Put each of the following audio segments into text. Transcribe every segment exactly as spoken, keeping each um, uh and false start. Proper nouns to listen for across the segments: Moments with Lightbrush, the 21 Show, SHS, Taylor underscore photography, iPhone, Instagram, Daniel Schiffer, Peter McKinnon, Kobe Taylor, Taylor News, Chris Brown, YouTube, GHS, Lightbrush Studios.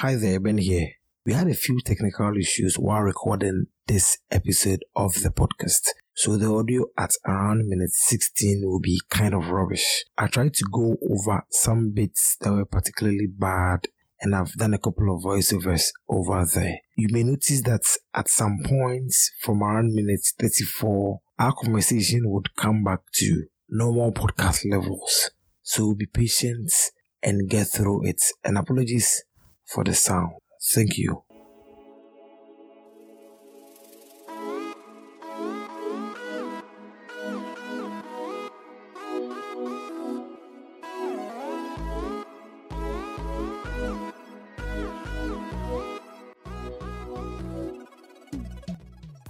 Hi there, Ben here. We had a few technical issues while recording this episode of the podcast, so the audio at around minute sixteen will be kind of rubbish. I tried to go over some bits that were particularly bad, and I've done a couple of voiceovers over there. You may notice that at some points from around minute thirty-four, our conversation would come back to normal podcast levels. So be patient and get through it. And apologies for the sound. Thank you.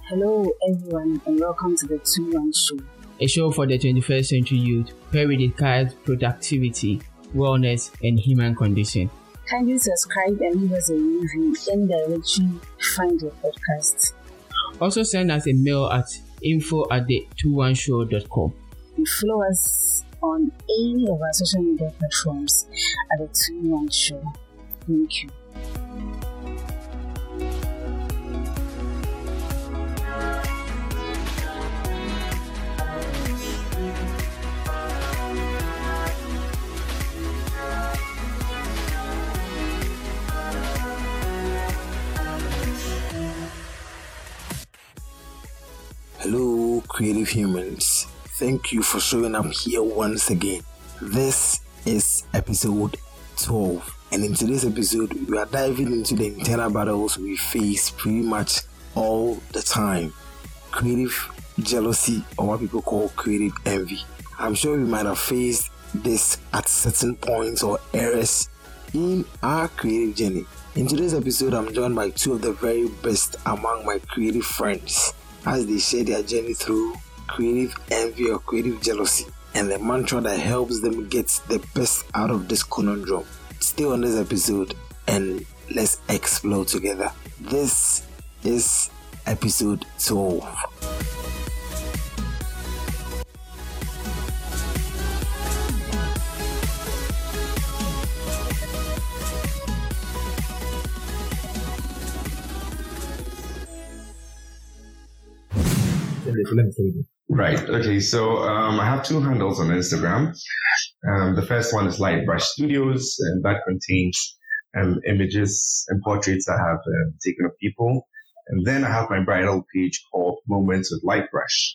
Hello everyone, and welcome to the twenty-one Show, a show for the twenty-first century youth where we discuss productivity, wellness, and human condition. Kindly subscribe and leave us a review in the direction you find your podcast. Also send us a mail at info at the twenty-one show dot com. Follow us on any of our social media platforms at the twenty-one Show. Thank you. Hello, creative humans. Thank you for showing up here once again. This is episode twelve, and in today's episode, we are diving into the internal battles we face pretty much all the time. Creative jealousy, or what people call creative envy. I'm sure we might have faced this at certain points or eras in our creative journey. In today's episode, I'm joined by two of the very best among my creative friends, as they share their journey through creative envy or creative jealousy, and the mantra that helps them get the best out of this conundrum. Stay on this episode and let's explore together. This is episode twelve. Right. Okay. So um, I have two handles on Instagram. Um, the first one is Lightbrush Studios, and that contains um, images and portraits I have uh, taken of people. And then I have my bridal page called Moments with Lightbrush,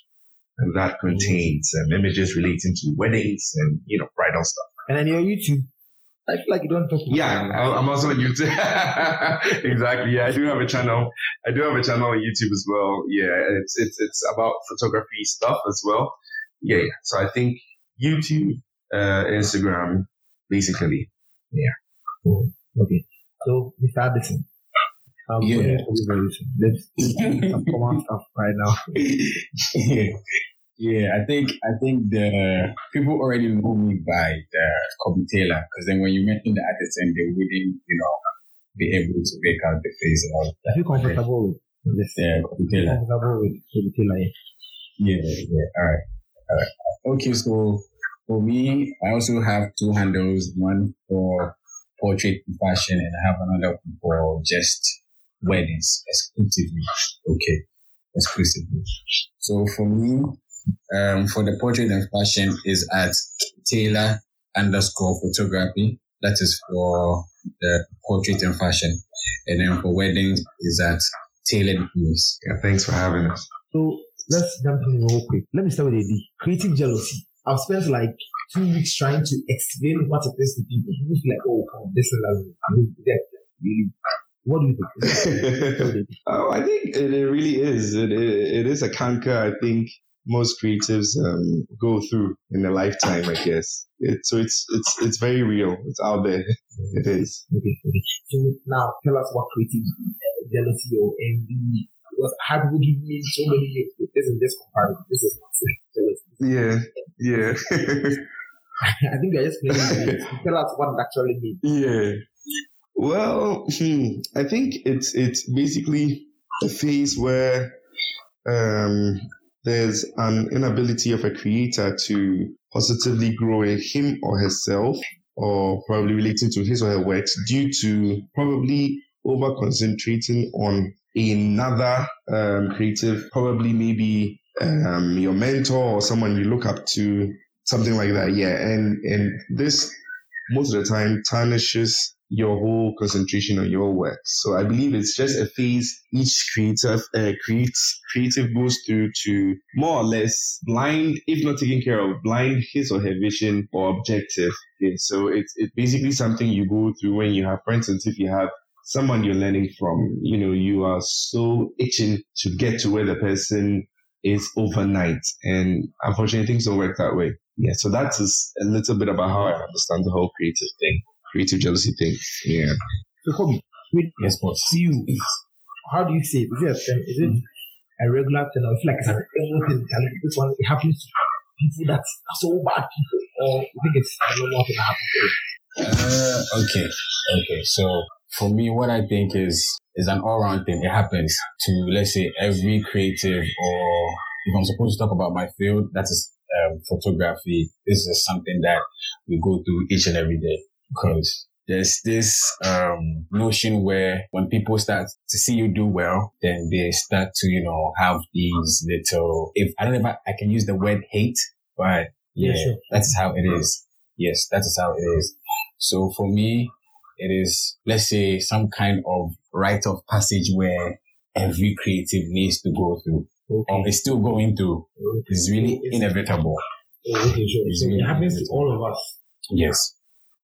and that contains um, images relating to weddings and you know bridal stuff. And then your YouTube. I feel like you don't talk about Yeah, that. I'm also on YouTube. Exactly. Yeah, I do have a channel. I do have a channel on YouTube as well. Yeah, it's it's it's about photography stuff as well. Yeah, yeah. So I think YouTube, uh, Instagram, basically. Yeah. Cool. Okay. So, Mister Addison. Um, yeah. Let's do some common stuff right now. Yeah. Yeah, I think I think the people already know me by the Kobe Taylor, because then when you mention the artist, and they wouldn't, you know, be able to make out the face and all that. Are you comfortable with this? Yeah, Kobe Taylor. Comfortable with Kobe Taylor? Yeah, yeah. All right, all right. Okay, so for me, I also have two handles: one for portrait and fashion, and I have another for just weddings exclusively. Okay, exclusively. So for me. Um, for the portrait and fashion is at Taylor underscore photography. That is for the portrait and fashion. And then for weddings is at Taylor News. Yeah, thanks for having us. So let's jump in real quick. Let me start with the creative jealousy. I've spent like two weeks trying to explain what it is to people. People feel like, oh, come on, this is I mean, that really. What do you think? Oh, I think it, it really is. It, it it is a canker. I think. Most creatives um, go through in a lifetime, I guess. It, so it's it's it's very real. It's out there. It is. Okay, okay. So now tell us what creative uh, jealousy or envy was. How would you mean so many years? This is just comparison. This is jealousy. Yeah, yeah. I think I just tell us what it actually means. Yeah. Well, hmm, I think it's it's basically a phase where. Um, There's an inability of a creator to positively grow in him or herself or probably relating to his or her works due to probably over-concentrating on another um, creative, probably maybe um, your mentor or someone you look up to, something like that. Yeah, and and this most of the time tarnishes your whole concentration on your work. So I believe it's just a phase each creative uh, creates creative goes through to more or less blind, if not taken care of, blind his or her vision or objective. Okay, so it's it's basically something you go through when you have, for instance, if you have someone you're learning from, you know, you are so itching to get to where the person is overnight. And unfortunately, things don't work that way. Yeah, so that's a little bit about how I understand the whole creative thing, creative jealousy thing. Yeah. So, Kobe, with yes, you, how do you say it? Is it a term? Is it mm-hmm. a regular term? I feel like it's an irregular term. This one, it happens to people that are so bad people, or you think it's a normal thing that happens to them? Uh, okay. Okay, so... For me, what I think is is an all-round thing. It happens to, let's say, every creative, or if I'm supposed to talk about my field, that is um, photography. This is something that we go through each and every day, because there's this um, notion where when people start to see you do well, then they start to, you know, have these little, if I don't know if I, I can use the word hate, but yeah, yeah sure. That's how it is. Yes, that is how it is. So for me, it is, let's say, some kind of rite of passage where every creative needs to go through. Okay. Or is still going through. Okay. It's really it's inevitable. Okay, sure. It's so really it happens to all of us. Yes.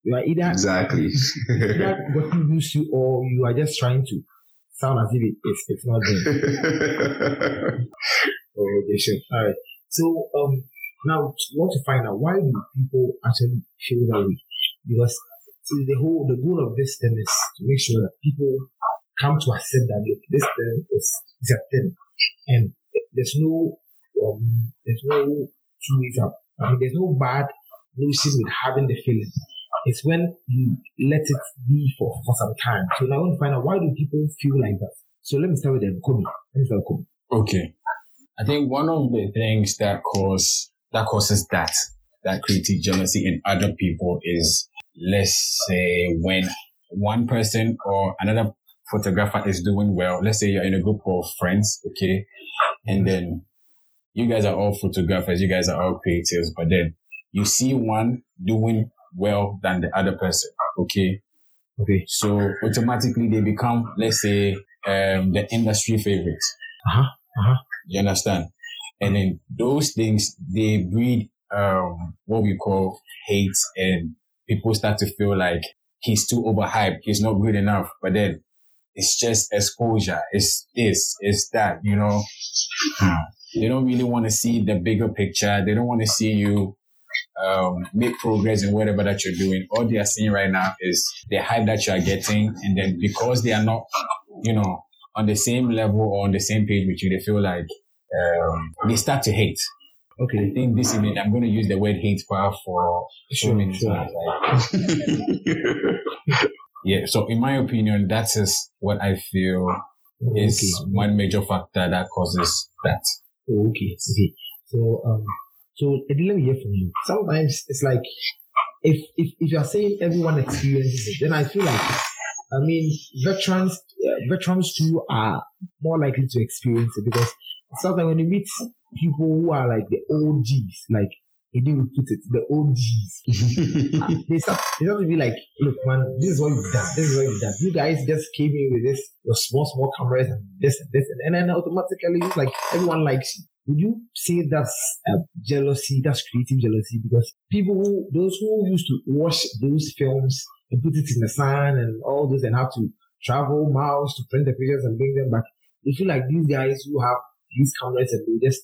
You are either exactly either gotten used to, or you are just trying to sound as if it is. It's not there. Okay, sure. All right. So um, now I want to find out, why do people actually feel that way? Because the whole the goal of this thing is to make sure that people come to accept that look, this thing is accepted, and there's no um, there's no two ways up. I mean, there's no bad notion with having the feeling. It's when you let it be for, for some time. So now I want to find out, why do people feel like that? So let me start with them. Kobe. Let me start with Kobe. Okay, I think one of the things that cause that causes that that creative jealousy in other people is, let's say, when one person or another photographer is doing well, let's say you're in a group of friends, okay, and then you guys are all photographers, you guys are all creatives, but then you see one doing well than the other person, okay? Okay. So automatically they become, let's say, um, the industry favorite. Uh-huh, uh-huh. You understand? And then those things, they breed um, what we call hate, and people start to feel like he's too overhyped, he's not good enough. But then it's just exposure. It's this, it's that, you know. They don't really want to see the bigger picture. They don't want to see you um, make progress in whatever that you're doing. All they are seeing right now is the hype that you are getting. And then because they are not, you know, on the same level or on the same page with you, they feel like um, they start to hate. Okay, I think this evening I'm going to use the word hate power for sure, so many sure. times. Like, yeah, so in my opinion, that is what I feel is okay. one major factor that causes that. Oh, okay, okay. So, um, so let me hear from you. Sometimes it's like, if if, if you're saying everyone experiences it, then I feel like, I mean, veterans, uh, veterans too are more likely to experience it, because sometimes when you meet people who are like the O Gs, like they didn't put it, the O Gs, they start they start to be like, look man, this is what you've done, this is what you've done. You guys just came in with this, your small, small cameras and this and this, and then automatically it's like everyone likes you. Would you say that's uh, jealousy, that's creative jealousy? Because people who, those who used to watch those films and put it in the sun and all those and have to travel miles to print the pictures and bring them back, they feel like these guys who have these cameras and they just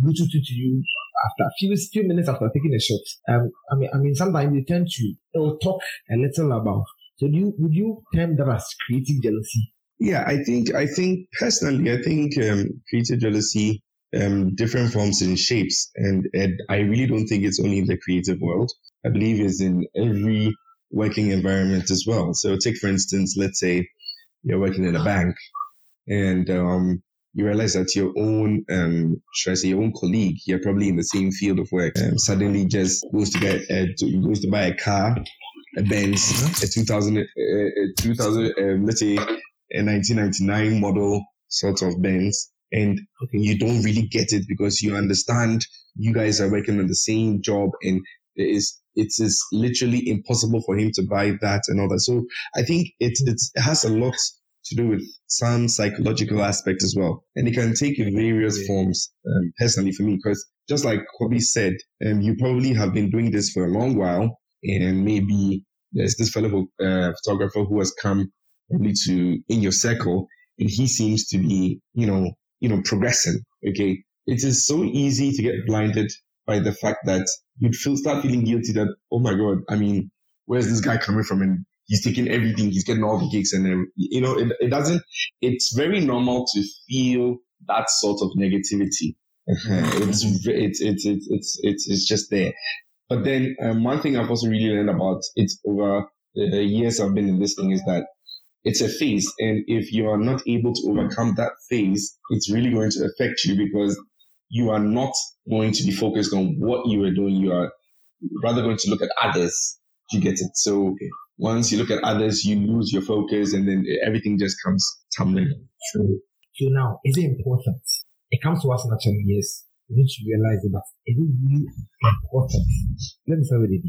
Bluetooth it to you after a few, few minutes after taking a shot. Um, I mean, I mean, sometimes they tend to they'll talk a little about. So, do you, would you term that as creative jealousy? Yeah, I think, I think personally, I think um, creative jealousy, um, different forms and shapes, and, and I really don't think it's only in the creative world. I believe it's in every working environment as well. So, take for instance, let's say you're working in a bank, and um. you realize that your own, um, should I say, your own colleague, you're probably in the same field of work, um, suddenly just goes to get, uh, to, goes to buy a car, Benz, a two thousand, uh, two thousand, um, let's say a nineteen ninety-nine model sort of Benz, and you don't really get it because you understand you guys are working on the same job, and it is it is literally impossible for him to buy that and all that. So I think it it's, it has a lot to do with some psychological aspect as well, and it can take in various forms. Um, personally, for me, because just like Kobe said, um, you probably have been doing this for a long while, and maybe there's this fellow uh, photographer who has come only to in your circle, and he seems to be, you know, you know, progressing. Okay, it is so easy to get blinded by the fact that you'd feel start feeling guilty that, oh my God, I mean, where's this guy coming from? And he's taking everything, he's getting all the gigs, and um, you know, it, it doesn't. It's very normal to feel that sort of negativity. it's, it's it's it's it's it's just there. But then um, one thing I've also really learned about it over the years I've been in this thing is that it's a phase, and if you are not able to overcome that phase, it's really going to affect you because you are not going to be focused on what you are doing. You are rather going to look at others. You get it? So once you look at others, you lose your focus, and then everything just comes tumbling. True. So now, is it important? It comes to us naturally, yes. We need to realize that it is really important. Let me start with it.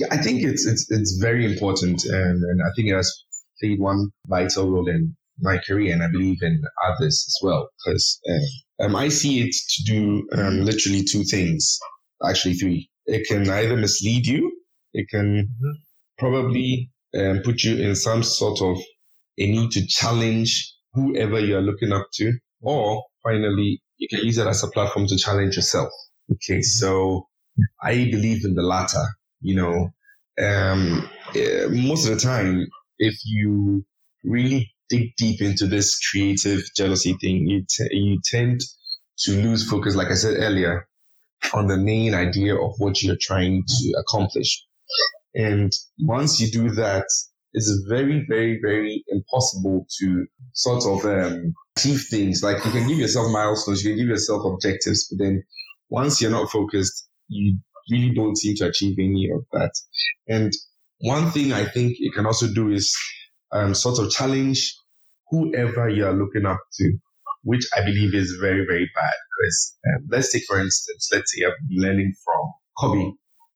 Yeah, I think it's it's it's very important, and, and I think it has played one vital role in my career, and I believe in others as well. Because uh, um, I see it to do um, literally two things, actually three. It can either mislead you, it can mm-hmm. probably um, put you in some sort of a need to challenge whoever you are looking up to, or finally, you can use it as a platform to challenge yourself. Okay, so I believe in the latter. You know, um, uh, most of the time, if you really dig deep into this creative jealousy thing, you t- you tend to lose focus, like I said earlier, on the main idea of what you're trying to accomplish. And once you do that, it's very, very, very impossible to sort of um, achieve things. Like, you can give yourself milestones, you can give yourself objectives, but then once you're not focused, you really don't seem to achieve any of that. And one thing I think it can also do is um, sort of challenge whoever you're looking up to, which I believe is very, very bad. Because um, let's take, for instance, let's say I've been learning from Kobe,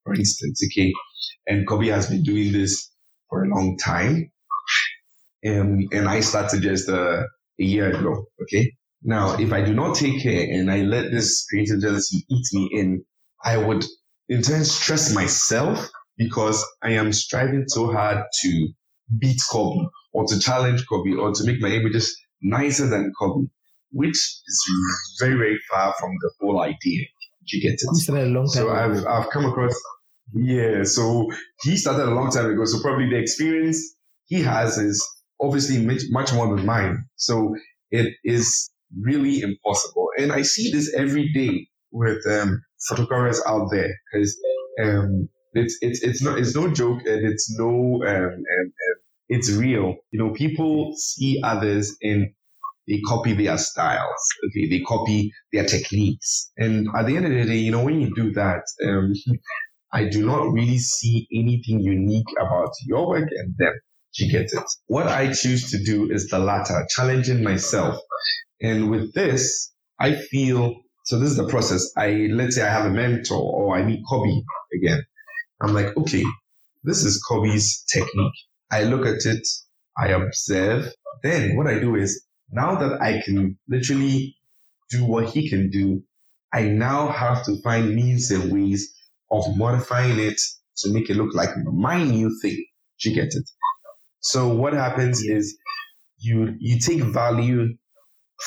for instance, okay? And Kobe has been doing this for a long time, and and I started just uh, a year ago. Okay, now if I do not take care and I let this creative jealousy eat me in, I would in turn stress myself because I am striving so hard to beat Kobe or to challenge Kobe or to make my images nicer than Kobe, which is very very far from the whole idea. You get it? A long time so ago. I've I've come across. Yeah, so he started a long time ago. So probably the experience he has is obviously much more than mine. So it is really impossible. And I see this every day with um, photographers out there because um, it's it's it's not it's no joke and it's no um, um, um it's real. You know, people see others and they copy their styles. Okay, they copy their techniques. And at the end of the day, you know, when you do that. Um, I do not really see anything unique about your work and them. You get it. What I choose to do is the latter, challenging myself. And with this, I feel, so this is the process. I, let's say I have a mentor or I meet Kobe again. I'm like, okay, this is Kobe's technique. I look at it. I observe. Then what I do is now that I can literally do what he can do, I now have to find means and ways of modifying it to make it look like my new thing. You get it? So what happens is you you take value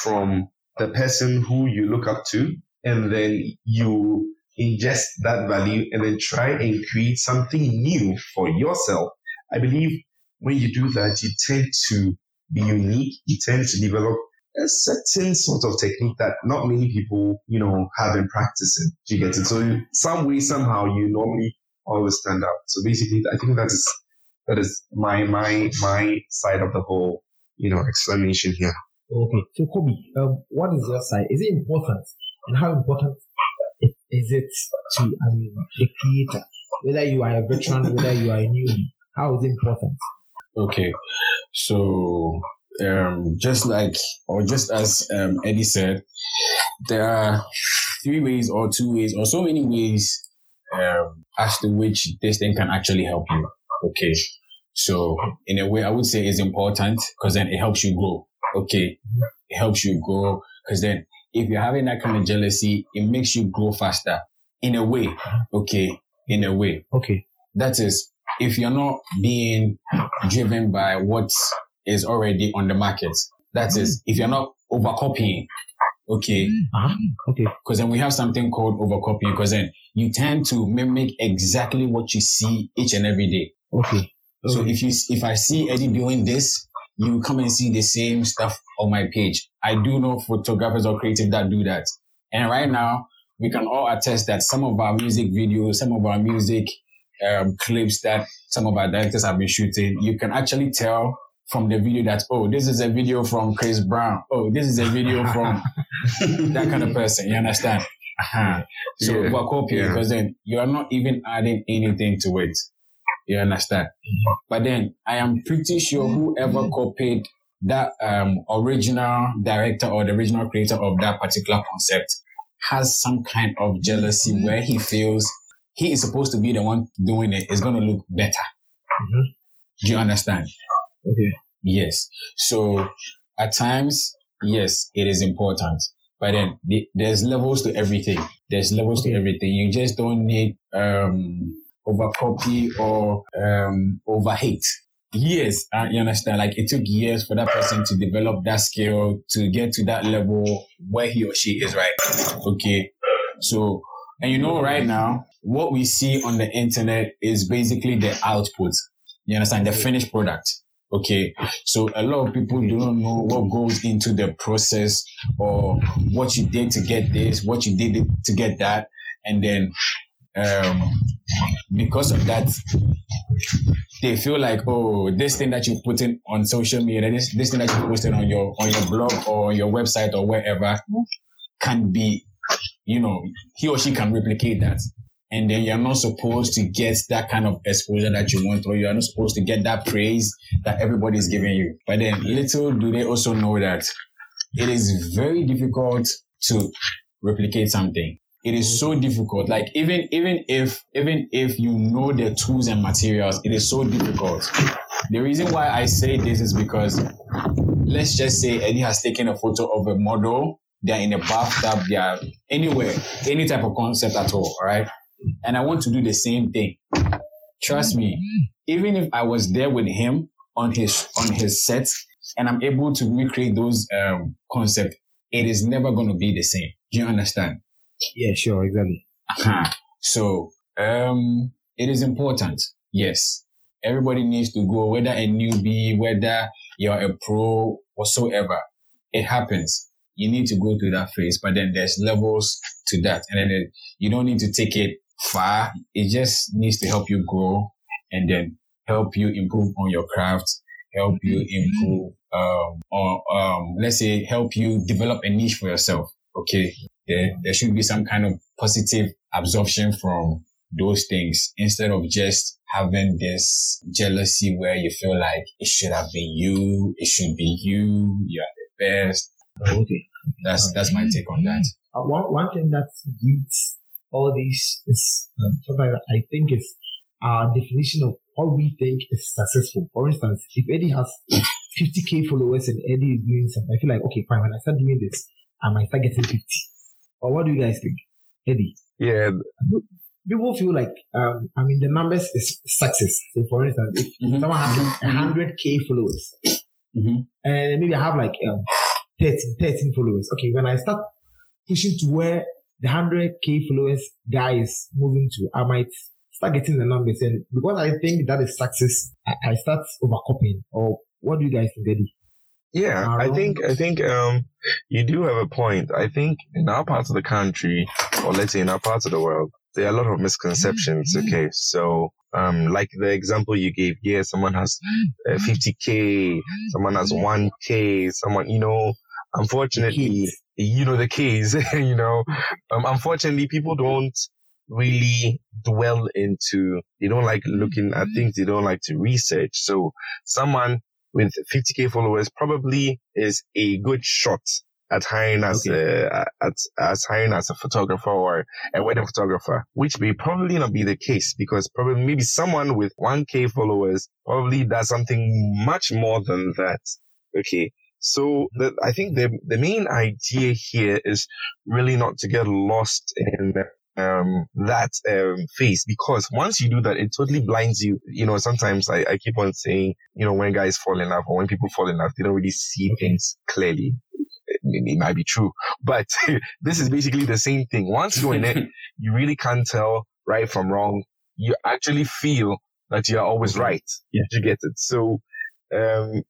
from the person who you look up to, and then you ingest that value and then try and create something new for yourself. I believe when you do that, you tend to be unique. You tend to develop a certain sort of technique that not many people, you know, have been practicing. You get it? So in some way, somehow, you normally always stand out. So basically, I think that is that is my my my side of the whole, you know, explanation here. Okay. So Kobe, um, what is your side? Is it important, and how important is it to, I mean, the creator? Whether you are a veteran, whether you are a newbie, How is it important? Okay. So, um, just like, or just as um, Eddie said, there are three ways or two ways or so many ways um, as to which this thing can actually help you. Okay. So, in a way, I would say it's important because then it helps you grow. Okay. It helps you grow because then if you're having that kind of jealousy, it makes you grow faster in a way. Okay. In a way. Okay. That is, if you're not being driven by what is already on the market, that mm-hmm. is, if you're not over copying. Okay. Uh-huh. Okay. Because then we have something called over copying because then you tend to mimic exactly what you see each and every day. Okay. So if you, if I see Eddie doing this, you come and see the same stuff on my page. I do know photographers or creatives that do that. And right now, we can all attest that some of our music videos, some of our music um, clips that some of our directors have been shooting, you can actually tell from the video that, oh, this is a video from Chris Brown. Oh, this is a video from that kind of person. You understand? Uh-huh. So yeah. we're copying yeah. because then you are not even adding anything to it. You understand? Mm-hmm. But then I am pretty sure whoever copied that um, original director or the original creator of that particular concept has some kind of jealousy where he feels he is supposed to be the one doing it. It's going to look better. Mm-hmm. Do you understand? Okay. Yes. So at times, yes, it is important. But then the, there's levels to everything. There's levels to everything. You just don't need... Um, over copy or um, over hate. Years, uh, you understand? Like it took years for that person to develop that skill to get to that level where he or she is, right? Okay. So, and you know, right now, what we see on the internet is basically the output. You understand? The finished product. Okay. So a lot of people do not know what goes into the process or what you did to get this, what you did to get that. And then, um, because of that, they feel like, oh, this thing that you put in on social media, this this thing that you posted on your on your blog or your website or wherever can be, you know, he or she can replicate that. And then you're not supposed to get that kind of exposure that you want, or you're not supposed to get that praise that everybody's giving you. But then little do they also know that it is very difficult to replicate something. It is so difficult. Like even even if even if you know the tools and materials, it is so difficult. The reason why I say this is because let's just say Eddie has taken a photo of a model. They're in a bathtub. They are anywhere, any type of concept at all. All right. And I want to do the same thing. Trust me. Even if I was there with him on his on his set, and I'm able to recreate those um, concepts, it is never going to be the same. Do you understand? Yeah, sure, exactly. Uh-huh. So, um, it is important. Yes. Everybody needs to go, whether a newbie, whether you're a pro, whatsoever. It happens. You need to go through that phase, but then there's levels to that. And then it, you don't need to take it far. It just needs to help you grow and then help you improve on your craft, help you improve, um, or, um, let's say help you develop a niche for yourself. Okay. There, there should be some kind of positive absorption from those things instead of just having this jealousy where you feel like it should have been you, it should be you, you are the best. Okay. That's that's my take on that. Uh, one, one thing that leads all these is something that I think is our definition of what we think is successful. For instance, if Eddie has fifty K followers and Eddie is doing something, I feel like, okay, fine, when I start doing this, I might start getting fifty. Or what do you guys think, Eddie? Yeah. People feel like, um, I mean, the numbers is success. So, for instance, if mm-hmm. someone has one hundred K followers, mm-hmm. and maybe I have like um, thirteen, thirteen followers. Okay, when I start pushing to where the one hundred K followers guy is moving to, I might start getting the numbers. And because I think that is success, I, I start overcopying. Or what do you guys think, Eddie? Yeah, I think I think um you do have a point. I think in our parts of the country, or let's say in our parts of the world, there are a lot of misconceptions. Okay, so um like the example you gave, yeah, someone has uh, fifty K, someone has one K, someone, you know, unfortunately, you know the Ks, you know, um, unfortunately people don't really dwell into, they don't like looking at things, they don't like to research. So someone with fifty K followers probably is a good shot at hiring as okay. a, at, as hiring as a photographer or a wedding photographer, which may probably not be the case, because probably maybe someone with one K followers probably does something much more than that. Okay. So the, I think the, the main idea here is really not to get lost in um, that um, phase, because once you do that, it totally blinds you. You know, sometimes I, I keep on saying, you know, when guys fall in love or when people fall in love, they don't really see things clearly. It might be true, but this is basically the same thing. Once you're in it, you really can't tell right from wrong. You actually feel that you're always right. Yeah. You get it. So um,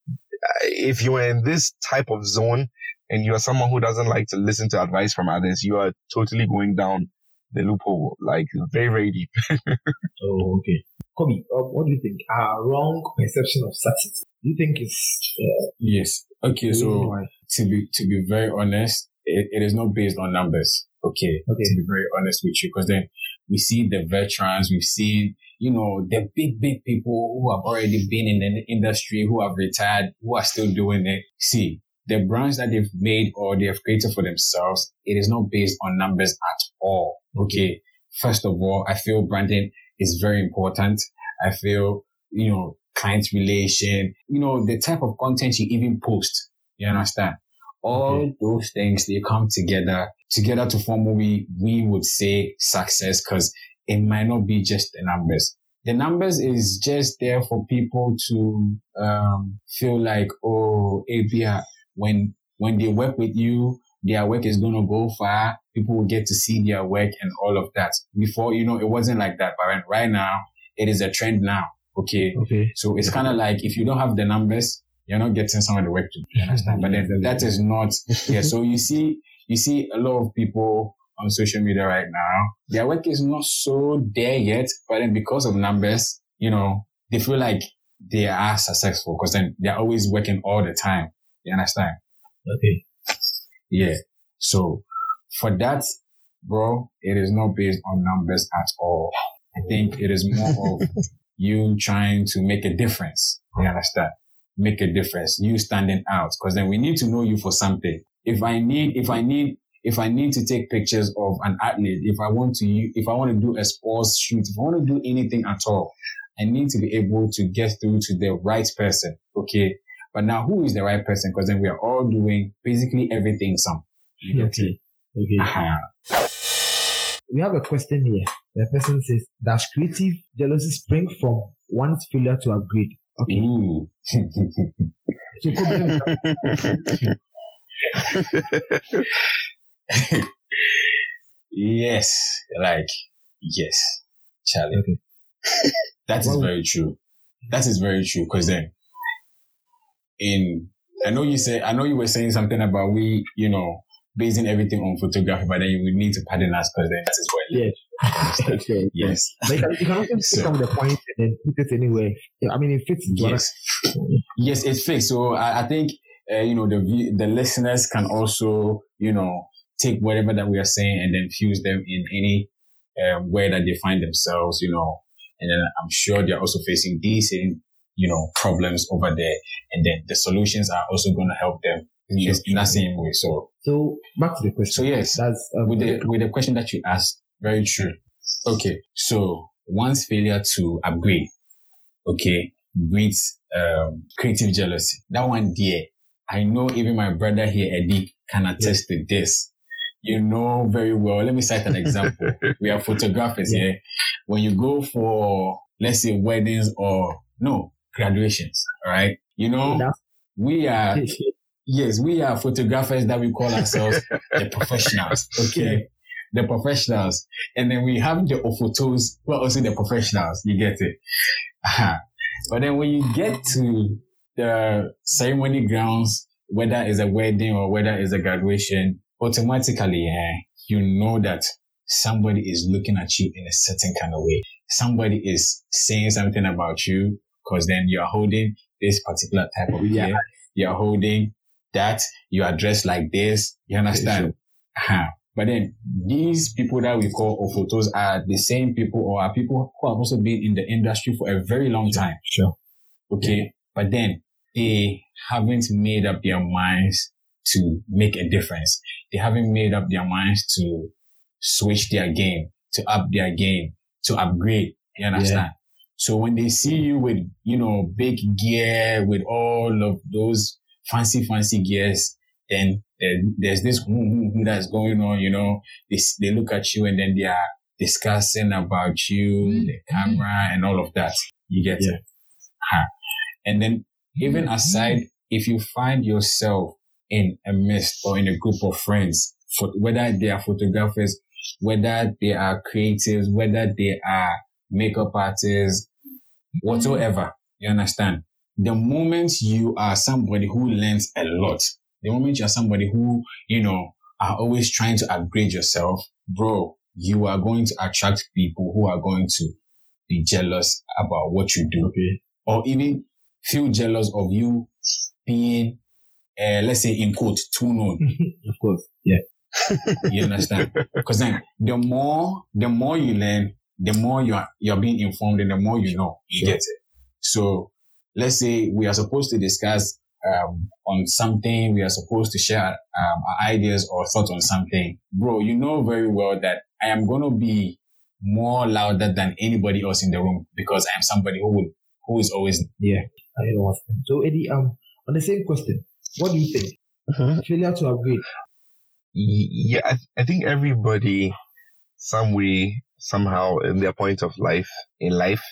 if you are in this type of zone and you're someone who doesn't like to listen to advice from others, you are totally going down the loophole, like very, very deep. Oh, okay. Kobe, uh, what do you think? Our wrong perception of success. Do you think it's... Uh, yes. Okay, so... To be to be very honest, it, it is not based on numbers. Okay. okay. To be very honest with you, because then we see the veterans, we've seen, you know, the big, big people who have already been in the industry, who have retired, who are still doing it. See, the brands that they've made or they have created for themselves, it is not based on numbers at all. Okay. First of all, I feel branding is very important. I feel, you know, client relation, you know, the type of content you even post. You understand? All okay. those things, they come together, together to form what we, we would say success, because it might not be just the numbers. The numbers is just there for people to um, feel like, oh, A P R, when, when they work with you, their work is going to go far. People will get to see their work and all of that. Before, you know, it wasn't like that. But right now, it is a trend now. Okay. Okay. So it's kind of like if you don't have the numbers, you're not getting some of the work to do, you understand? But then that is not, yeah. So you see, you see a lot of people on social media right now, their work is not so there yet, but then because of numbers, you know, they feel like they are successful because then they're always working all the time. You understand? Okay. Yeah. So for that, bro, it is not based on numbers at all. I think it is more of you trying to make a difference. You understand? Make a difference, you standing out, because then we need to know you for something. If I need, if I need, if I need to take pictures of an athlete, if I want to, if I want to do a sports shoot, if I want to do anything at all, I need to be able to get through to the right person. Okay. But now who is the right person? Because then we are all doing basically everything. Some. Okay. Okay. Uh-huh. We have a question here. The person says, does creative jealousy spring from one's failure to upgrade? Okay. Ooh. So, yes, like yes, Charlie. Okay. That is well, very true. That is very true. Because then, in I know you said I know you were saying something about we, you know, basing everything on photography, but then you would need to pardon us because then that is what. Yes. Okay. Yes. But you can also so, pick up the point and put it anywhere. I mean, it fits. Yes. Yes, it fits. So I, I think, uh, you know, the the listeners can also, you know, take whatever that we are saying and then fuse them in any uh, way that they find themselves, you know. And then I'm sure they're also facing these, you know, problems over there. And then the solutions are also going to help them. Yes, in that same way. So, so back to the question. So yes, that's um, with the with the question that you asked. Very true. Okay. So one's failure to upgrade, okay, breeds um, creative jealousy. That one there, I know even my brother here, Eddie, can attest yeah. to this. You know very well. Let me cite an example. We are photographers yeah. here. When you go for, let's say, weddings or, no, graduations, all right? You know, That's- we are... Yes, we are photographers that we call ourselves the professionals. Okay. The professionals. And then we have the photos who are also the professionals. You get it. Uh-huh. But then when you get to the ceremony grounds, whether it's a wedding or whether it's a graduation, automatically, eh, you know that somebody is looking at you in a certain kind of way. Somebody is saying something about you because then you're holding this particular type of gear. Yeah. You're holding that, you are dressed like this. You understand? Sure. Uh-huh. But then these people that we call off-photos are the same people, or are people who have also been in the industry for a very long time. Sure. Okay. Yeah. But then they haven't made up their minds to make a difference. They haven't made up their minds to switch their game, to up their game, to upgrade. You understand? Yeah. So when they see you with, you know, big gear, with all of those fancy, fancy gears, then there's this who, who, who that's going on, you know. They, they look at you and then they are discussing about you, the camera, and all of that. You get yeah. it. Uh-huh. And then even aside, if you find yourself in a midst or in a group of friends, for, whether they are photographers, whether they are creatives, whether they are makeup artists, whatsoever, you understand? The moment you are somebody who learns a lot, the moment you're somebody who, you know, are always trying to upgrade yourself, bro, you are going to attract people who are going to be jealous about what you do. Okay. Or even feel jealous of you being, uh, let's say, in quote, too known. Of course, yeah. You understand? Because then the more, the more you learn, the more you're you're being informed and the more you know. You get it. So let's say we are supposed to discuss um, on something, we are supposed to share um, our ideas or thoughts on something. Bro, you know very well that I am going to be more louder than anybody else in the room because I am somebody who would, who is always... Yeah. I know. So Eddie, um, on the same question, what do you think? Uh-huh. Failure to upgrade. Yeah, I, th- I think everybody, some way, somehow, in their point of life, in life,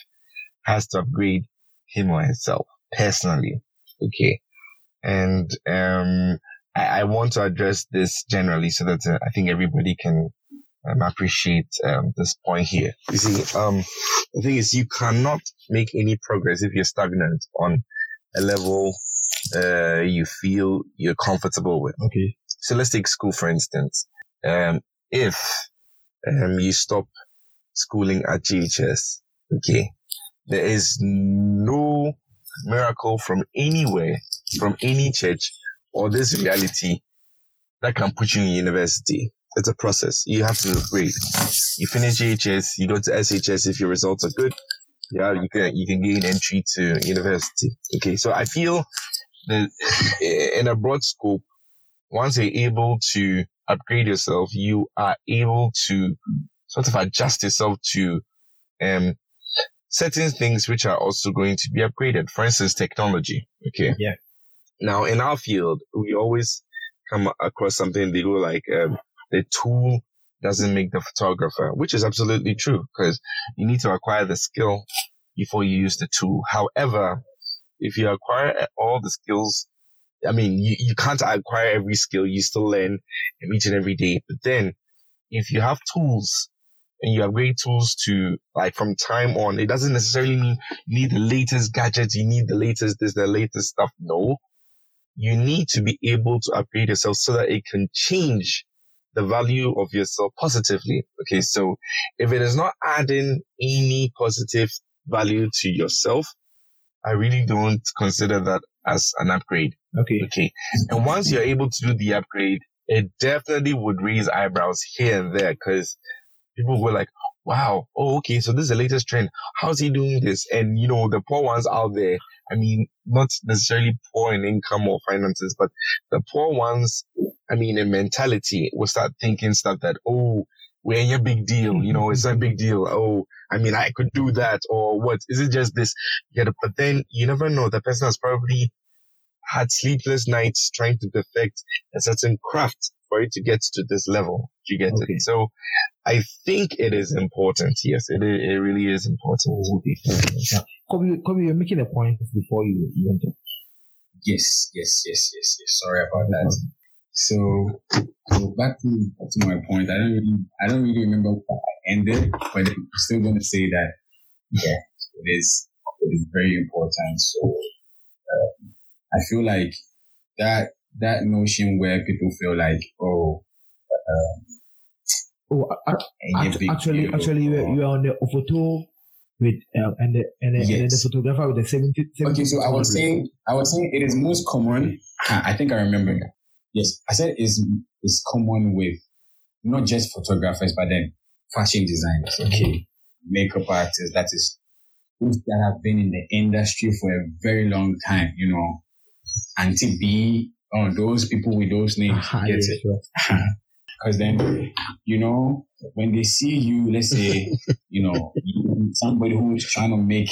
has to upgrade him or herself personally. Okay. And um, I, I want to address this generally so that uh, I think everybody can um, appreciate um, this point here. You see, um, the thing is, you cannot make any progress if you're stagnant on a level uh, you feel you're comfortable with. Okay. So let's take school, for instance. Um, if um, you stop schooling at G H S, okay, there is no miracle from anywhere, from any church or this reality that can put you in university. It's a process. You have to upgrade. You finish G H S, you go to S H S. If your results are good, yeah, you can you can gain entry to university. Okay, so I feel that in a broad scope, once you're able to upgrade yourself, you are able to sort of adjust yourself to um. certain things which are also going to be upgraded. For instance, technology. Okay. Yeah. Now, in our field, we always come across something, they go like, um, the tool doesn't make the photographer, which is absolutely true because you need to acquire the skill before you use the tool. However, if you acquire all the skills, I mean, you, you can't acquire every skill. You still learn each and every day. But then if you have tools, and you have great tools to, like, from time on, it doesn't necessarily mean you need the latest gadgets, you need the latest this, the latest stuff. No. You need to be able to upgrade yourself so that it can change the value of yourself positively. Okay, so if it is not adding any positive value to yourself, I really don't consider that as an upgrade. Okay. Okay. And once you're able to do the upgrade, it definitely would raise eyebrows here and there because people were like, wow, oh, okay, so this is the latest trend. How's he doing this? And, you know, the poor ones out there, I mean, not necessarily poor in income or finances, but the poor ones, I mean, in mentality, will start thinking stuff that, oh, we're in a big deal. You know, it's not a big deal. Oh, I mean, I could do that or what? Is it just this? Yeah, but then you never know. The person has probably had sleepless nights trying to perfect a certain craft for it to get to this level. You get okay. it? So I think it is important. Yes, it is, it really is important. Kobe, Kobe, you're making a point before you went on. Yes, yes, yes, yes, yes. Sorry about that. So, so back to, to my point. I don't really, I don't really remember how I ended, but I'm still going to say that yeah, it is, it is very important. So uh, I feel like that that notion where people feel like oh. Uh, Oh, actually, actually, actually, you are on the photo with um, and the and, the, yes. and the photographer with the seventy. Okay, so I was saying, I was saying, it is most common. I think I remember. Yes, I said it's it's common with not just photographers, but then fashion designers, okay, makeup artists, that is, that have been in the industry for a very long time, you know, Auntie B, oh, those people with those names, uh-huh, get yeah, it. Sure. Because then, you know, when they see you, let's say, you know, somebody who's trying to make,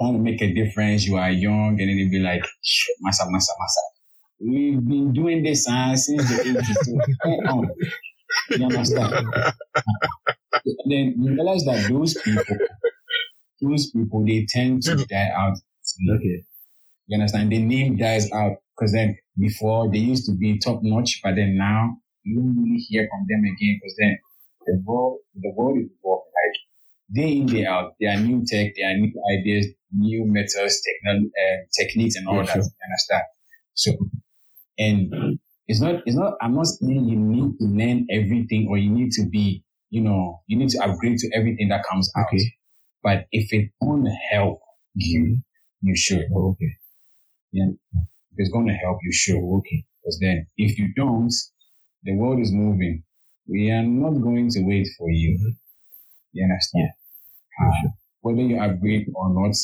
trying to make a difference, you are young, and then they'll be like, massa, massa, massa. We've been doing this uh, since the eighties. Come on. You understand? Then you realize that those people, those people, they tend to die out. Okay. You understand? The name dies out because then before they used to be top notch, but then now you don't really hear from them again because then the world, the world is evolving. Like day in, day out, there are new tech, there are new ideas, new methods, techn- uh, techniques, and all yeah, that. Sure. You understand? So, and it's not, it's not, I'm not saying you need to learn everything or you need to be, you know, you need to upgrade to everything that comes out. Okay. But if it won't help you, you should. Oh, okay. Yeah. If it's going to help you, sure. Okay. Because then if you don't, the world is moving. We are not going to wait for you. Mm-hmm. You understand? Yeah. Uh, sure. Whether you upgrade or not,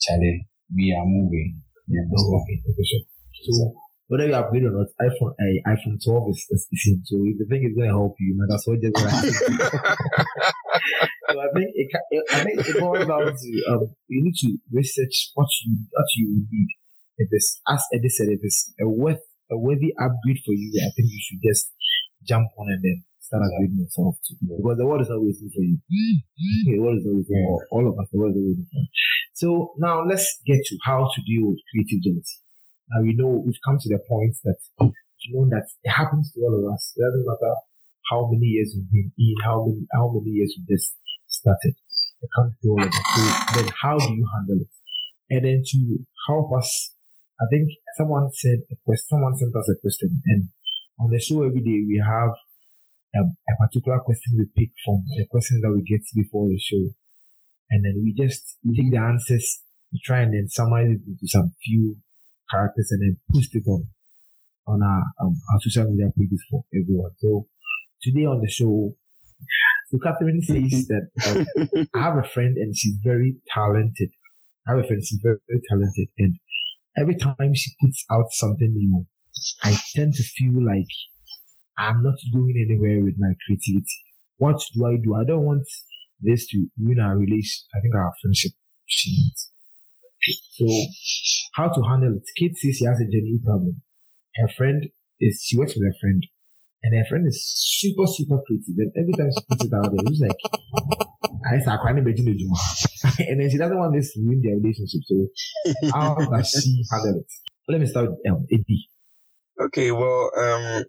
Charlie, we are moving. You understand? Oh, okay. Okay, sure. So whether you upgrade or not, iPhone uh, iPhone twelve is the same. So if the thing is going to help you, you might as well just So I think it, I think it boils down to um, you need to research what you what you need. If it's, as Eddie said, if it's a worth a worthy upgrade for you, I think you should just jump on and then start upgrading yourself too. Because the world is not waiting for you. Okay, the world is not waiting for all of us. The world is not waiting for. So now let's get to how to deal with creative jealousy. Now we know we've come to the point that you know that it happens to all of us. It doesn't matter how many years we've been in, how many how many years we just started. It comes to all of us. So then how do you handle it? And then to help us, I think someone said a question, someone sent us a question, and on the show every day we have um, a particular question we pick from the questions that we get before the show. And then we just we take the answers, we try and then summarize it into some few characters and then post it on on our, um, our social media pages for everyone. So today on the show, so Catherine says that um, I have a friend and she's very talented. I have a friend, she's very, very talented, and every time she puts out something new, I tend to feel like I'm not going anywhere with my creativity. What do I do? I don't want this to ruin our relation. I think our friendship. She needs. So, how to handle it? Kate says she has a genuine problem. Her friend is, she works with her friend, and her friend is super, super creative. And every time she puts it out there, it's like, I start crying about it. And then she doesn't want this to ruin their relationship. So, how does she handle it? Let me start with um, Eddie. Okay, well, um, uh,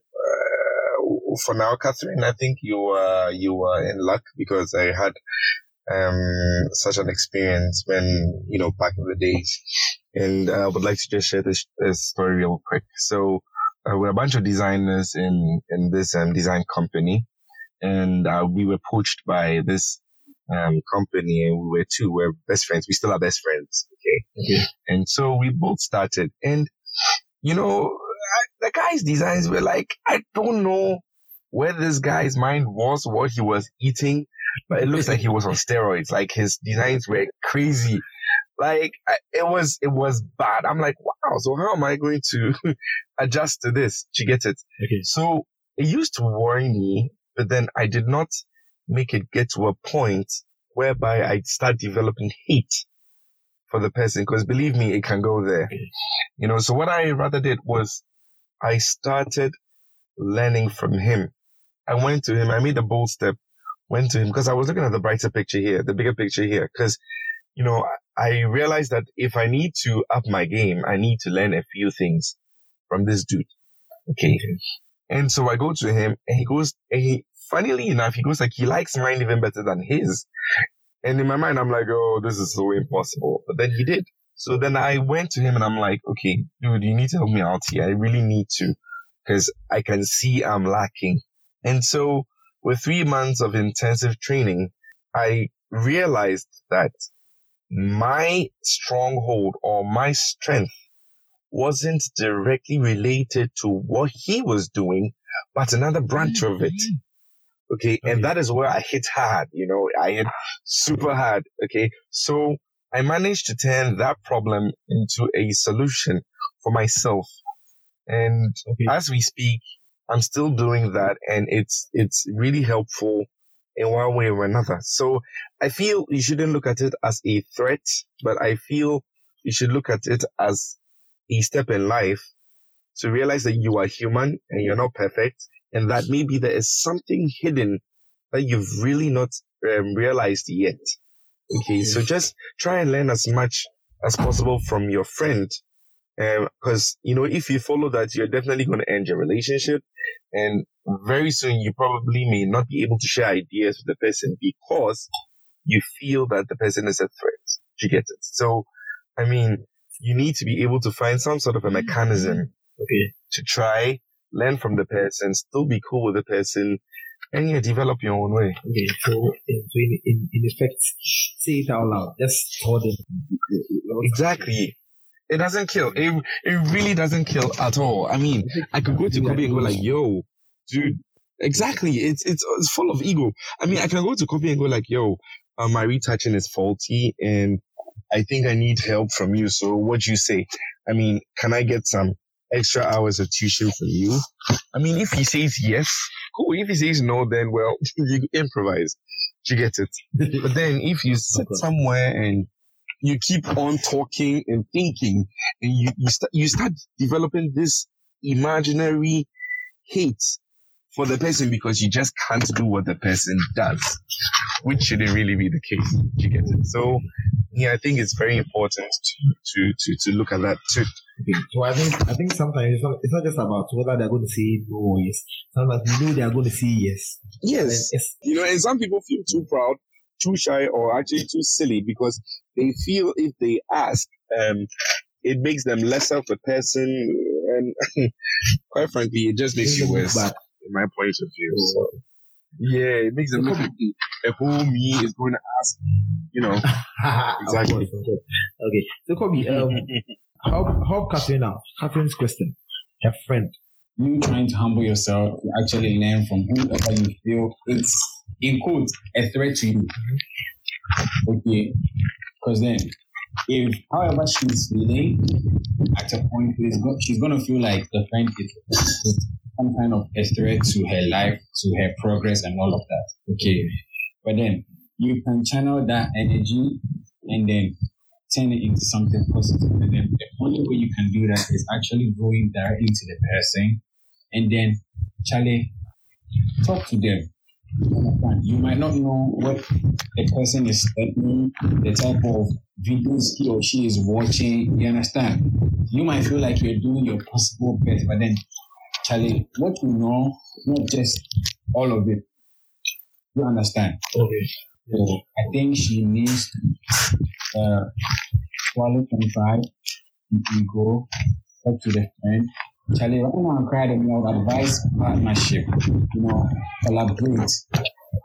for now, Catherine, I think you are, you are in luck because I had um such an experience when, you know, back in the days. And I uh, would like to just share this, this story real quick. So uh, we're a bunch of designers in, in this um, design company. And uh, we were poached by this um company, and we were two, we're best friends. We still are best friends. Okay. Okay. And so we both started. And, you know, the guy's designs were like, I don't know where this guy's mind was, what he was eating. But it looks like he was on steroids. Like his designs were crazy. Like it was, it was bad. I'm like, wow. So how am I going to adjust to this? She gets it. Okay. So it used to worry me, but then I did not make it get to a point whereby I start developing hate for the person. Because believe me, it can go there. Okay. You know. So what I rather did was I started learning from him. I went to him. I made a bold step. Went to him because I was looking at the brighter picture here, the bigger picture here. Because, you know, I realized that if I need to up my game, I need to learn a few things from this dude. Okay. Okay. And so I go to him and he goes, and he, funnily enough, he goes like, he likes mine even better than his. And in my mind, I'm like, oh, this is so impossible. But then he did. So then I went to him and I'm like, okay, dude, you need to help me out here. I really need to, because I can see I'm lacking. And so, with three months of intensive training, I realized that my stronghold or my strength wasn't directly related to what he was doing, but another branch mm-hmm. of it. Okay. And that is where I hit hard. You know, I hit super hard. Okay. So I managed to turn that problem into a solution for myself. And okay. as we speak, I'm still doing that. And it's, it's really helpful in one way or another. So I feel you shouldn't look at it as a threat, but I feel you should look at it as a step in life to realize that you are human and you're not perfect. And that maybe there is something hidden that you've really not um, realized yet. Okay, so just try and learn as much as possible from your friend. Because, um, you know, if you follow that, you're definitely going to end your relationship. And very soon, you probably may not be able to share ideas with the person because you feel that the person is a threat. You get it? So, I mean, you need to be able to find some sort of a mechanism, okay, to try, learn from the person, still be cool with the person, and you develop your own way. Okay, so in in, in effect, say it out loud. Just tell them. Exactly. It doesn't kill. It it really doesn't kill at all. I mean, I could go to Kobe and go like, yo, dude. Exactly. It's it's it's full of ego. I mean, I can go to Kobe and go like, yo, uh, my retouching is faulty, and I think I need help from you. So what do you say? I mean, can I get some extra hours of tuition from you? I mean, if he says yes, cool. If he says no, then, well, you improvise. You get it. But then if you sit somewhere and you keep on talking and thinking, and you, you, st- you start developing this imaginary hate for the person because you just can't do what the person does, which shouldn't really be the case. You get it. So, yeah, I think it's very important to, to, to, to look at that too. Okay. So I think I think sometimes it's not, it's not just about whether they're going to say no or yes. Sometimes you know they are going to say yes. Yes. You know, and some people feel too proud, too shy, or actually too silly because they feel if they ask, um, it makes them less of a person. And quite frankly, it just makes you worse, in my point of view. So, yeah, it makes them look like who me is going to ask, you know. Exactly. Of course, of course. Okay. So, Kobe, um, How how Catherine now? Catherine's question. Her friend. You trying to humble yourself to actually learn from whoever you feel it's in quotes a threat to you. Okay. Because then if however she's feeling at a point she's go, she's gonna feel like the friend is some kind of a threat to her life, to her progress and all of that. Okay. But then you can channel that energy and then turn it into something positive. And then the only way you can do that is actually going directly to the person and then, Charlie, talk to them. You might not know what the person is studying, the type of videos he or she is watching. You understand? You might feel like you're doing your possible best, but then, Charlie, what you know, not just all of it. You understand? Okay. So I think she needs to uh, swallow and pride and go talk to the friend. Charlie, right now I'm crying about advice, partnership, you know, collaborate.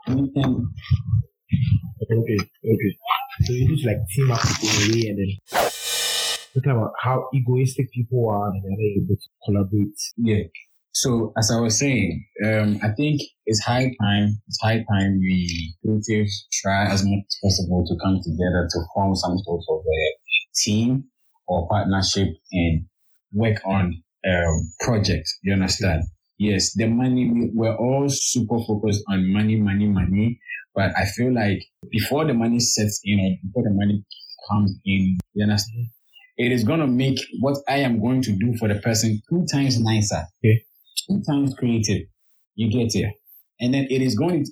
Anything. Okay, okay. So you just like team up in a way and then talking about how egoistic people are and they're able to collaborate. Yeah. So, as I was saying, um, I think it's high time, it's high time we creatives try as much as possible to come together to form some sort of a team or partnership and work on um, projects. You understand? Yes, the money, we're all super focused on money, money, money. But I feel like before the money sets in or before the money comes in, you understand? It is going to make what I am going to do for the person two times nicer. Okay. Two times creative, you get it. And then it is going to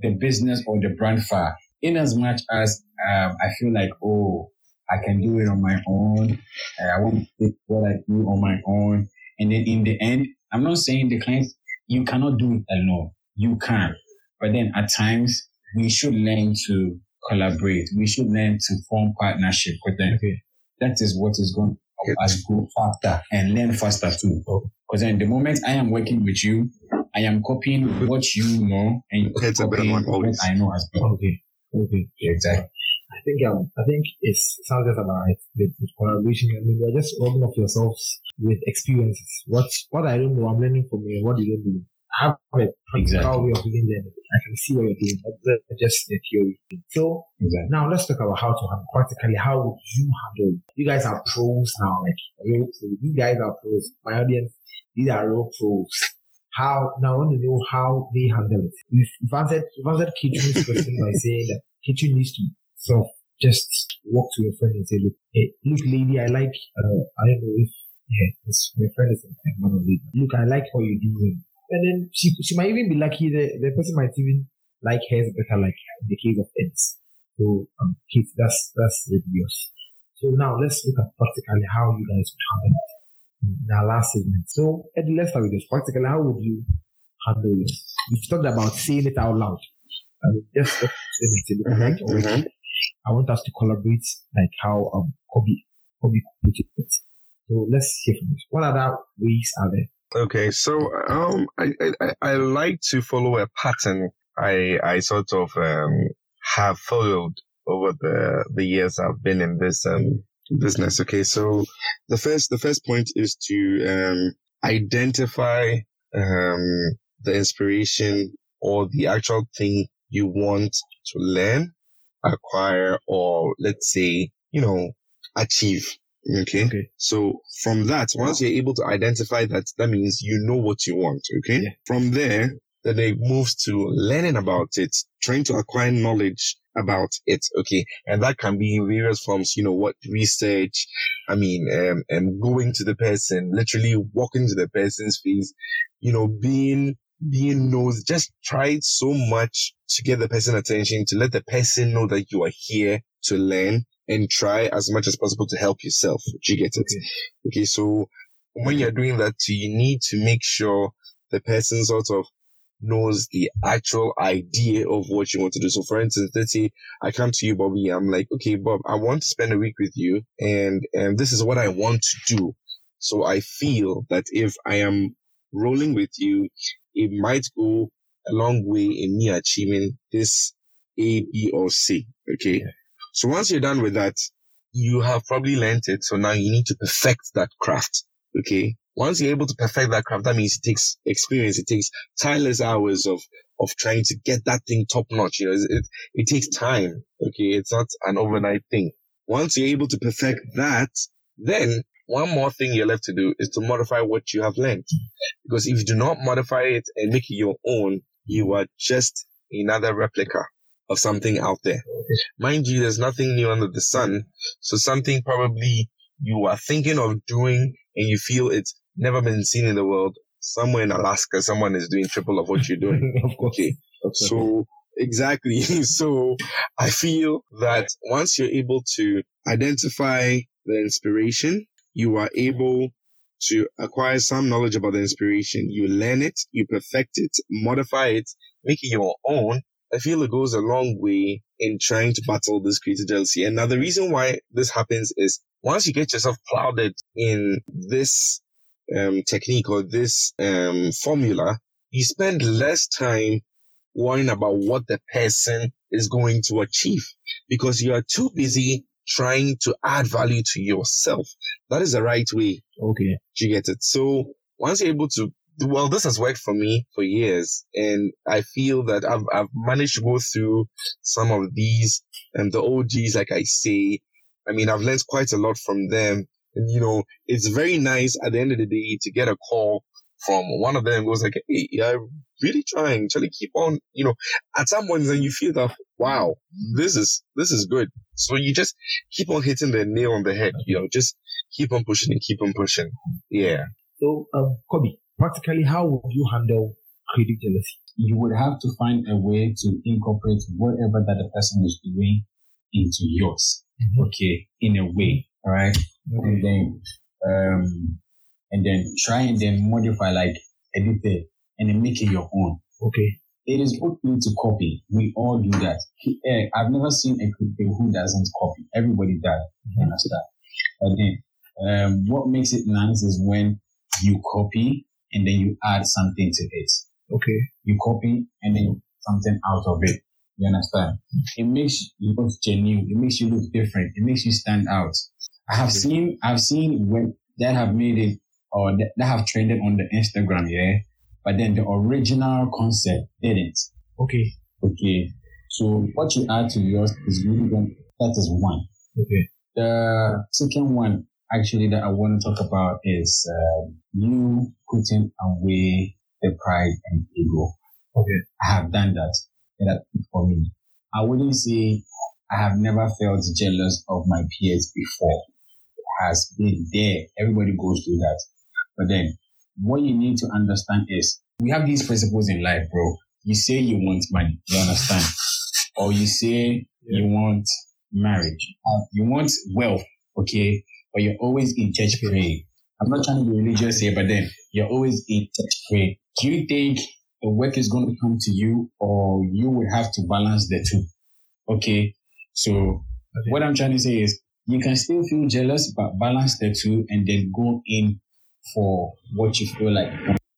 the business or the brand far. In as much as um, I feel like, oh, I can do it on my own. I want to do what I do on my own. And then in the end, I'm not saying the clients, you cannot do it alone. You can. But then at times, we should learn to collaborate. We should learn to form partnership with them. Okay. That is what is going to help us grow faster and learn faster too. Because then the moment I am working with you, I am copying what you know and you're copying what I know as well. Okay. Okay. Yeah, exactly. think um, I think it's sounds just alive with collaboration. I mean, you're just open up yourselves with experiences. What's what I don't know, I'm learning from you. What do you do? I have a practical way of doing them. I can see what you're doing, not just the theory. So exactly. Now let's talk about how to handle practically. How would you handle it? You guys are pros now, like real pros. You guys are pros. My audience, these are real pros. How now I want to know how they handle it. We've, we've answered we've answered Kitchen's question by saying that Kitchen needs to sort of just walk to your friend and say, look, hey, look, lady, I like uh, I don't know if yeah, it's, your friend is one of them. Look, I like how you're doing. And then she she might even be lucky. The, the person might even like hers better, like in the case of Ed's. So, um, kids, that's, that's yours. So now let's look at practically how you guys would handle it in our last segment. So, Ed, let's start with this. Practically, how would you handle it? You've talked about saying it out loud. I mean, just let me look like already. I want us to collaborate like how, um, Kobe, Kobe put it. So let's hear from this. What other ways are there? Okay, so um, I, I I like to follow a pattern I I sort of um have followed over the the years I've been in this um business. Okay, so the first the first point is to um identify um the inspiration or the actual thing you want to learn, acquire, or let's say you know achieve. Okay? Okay. So from that, once you're able to identify that, that means you know what you want. Okay. Yeah. From there, then it moves to learning about it, trying to acquire knowledge about it. Okay. And that can be in various forms, you know, what research, I mean, um, and going to the person, literally walking to the person's face, you know, being, being knows, just try so much to get the person's attention, to let the person know that you are here to learn. And try as much as possible to help yourself. Do you get it? Okay. Okay, so when you're doing that, you need to make sure the person sort of knows the actual idea of what you want to do. So for instance, let's say I come to you, Bobby, I'm like, okay, Bob, I want to spend a week with you and, and this is what I want to do. So I feel that if I am rolling with you, it might go a long way in me achieving this A, B, or C. Okay. Yeah. So once you're done with that, you have probably learnt it. So now you need to perfect that craft. Okay. Once you're able to perfect that craft, that means it takes experience. It takes tireless hours of, of trying to get that thing top notch. You know, it, it takes time. Okay. It's not an overnight thing. Once you're able to perfect that, then one more thing you're left to do is to modify what you have learned. Because if you do not modify it and make it your own, you are just another replica of something out there. Mind you, there's nothing new under the sun. So something probably you are thinking of doing and you feel it's never been seen in the world. Somewhere in Alaska, someone is doing triple of what you're doing. Of course. Okay. So exactly. So I feel that once you're able to identify the inspiration, you are able to acquire some knowledge about the inspiration. You learn it, you perfect it, modify it, make it your own. I feel it goes a long way in trying to battle this creative jealousy. And now the reason why this happens is once you get yourself clouded in this um, technique or this um, formula, you spend less time worrying about what the person is going to achieve because you are too busy trying to add value to yourself. That is the right way. Okay. Do you get it? So once you're able to Well, this has worked for me for years, and I feel that I've I've managed to go through some of these and the O Gs, like I say. I mean, I've learned quite a lot from them, and you know, it's very nice at the end of the day to get a call from one of them who was like, "Hey, you're really trying, trying to keep on." You know, at some point, then you feel that, "Wow, this is this is good." So you just keep on hitting the nail on the head, you know, just keep on pushing and keep on pushing. Yeah. So, um, Kobe. Practically, how would you handle creative jealousy? You would have to find a way to incorporate whatever that the person is doing into yours. Mm-hmm. Okay, in a way, all right? Mm-hmm. And then, um, and then try and then modify, like edit it, and then make it your own. Okay. It is okay to copy. We all do that. I've never seen a creative who doesn't copy. Everybody does. Mm-hmm. That. And then, um, what makes it nice is when you copy. And then you add something to it. Okay. You copy and then something out of it. You understand? It makes you look genuine. It makes you look different. It makes you stand out. I have seen, I've seen when that have made it or that, that have trended on the Instagram, yeah. But then the original concept didn't. Okay. Okay. So what you add to yours is really going. That is one. Okay. The second one, actually, that I want to talk about is uh, you putting away the pride and ego. Okay. I have done that. That for me, I wouldn't say I have never felt jealous of my peers before. It has been there. Everybody goes through that. But then, what you need to understand is we have these principles in life, bro. You say you want money, you understand, or you say yeah. you want marriage, you want wealth, okay, but you're always in church praying. I'm not trying to be religious here, but then you're always in church praying. Do you think the work is going to come to you, or you will have to balance the two? Okay, so okay. what I'm trying to say is you can still feel jealous, but balance the two and then go in for what you feel like.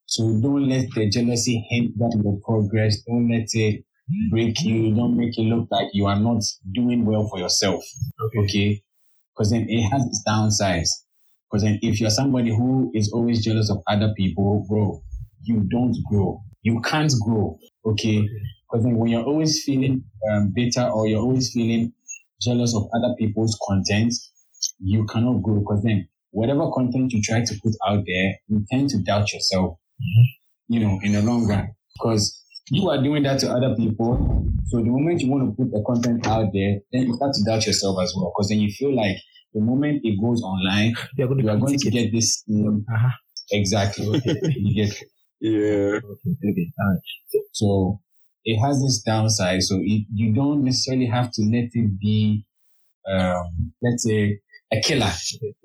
So don't let the jealousy hinder your progress. Don't let it break you. Don't make it look like you are not doing well for yourself. Okay? Because then it has its downsides. Because then if you're somebody who is always jealous of other people, bro, you don't grow. You can't grow. Okay? Because then when you're always feeling um, bitter or you're always feeling jealous of other people's content, you cannot grow. Because then whatever content you try to put out there, you tend to doubt yourself. Mm-hmm. You know, in the long run, because you are doing that to other people. So the moment you want to put the content out there, then you start to doubt yourself as well, because then you feel like the moment it goes online, you are going to, are going to get this. Um, uh-huh. Exactly. You get. Yeah. Okay. Okay. All right. So, so it has this downside. So it, you don't necessarily have to let it be, um, let's say, a killer.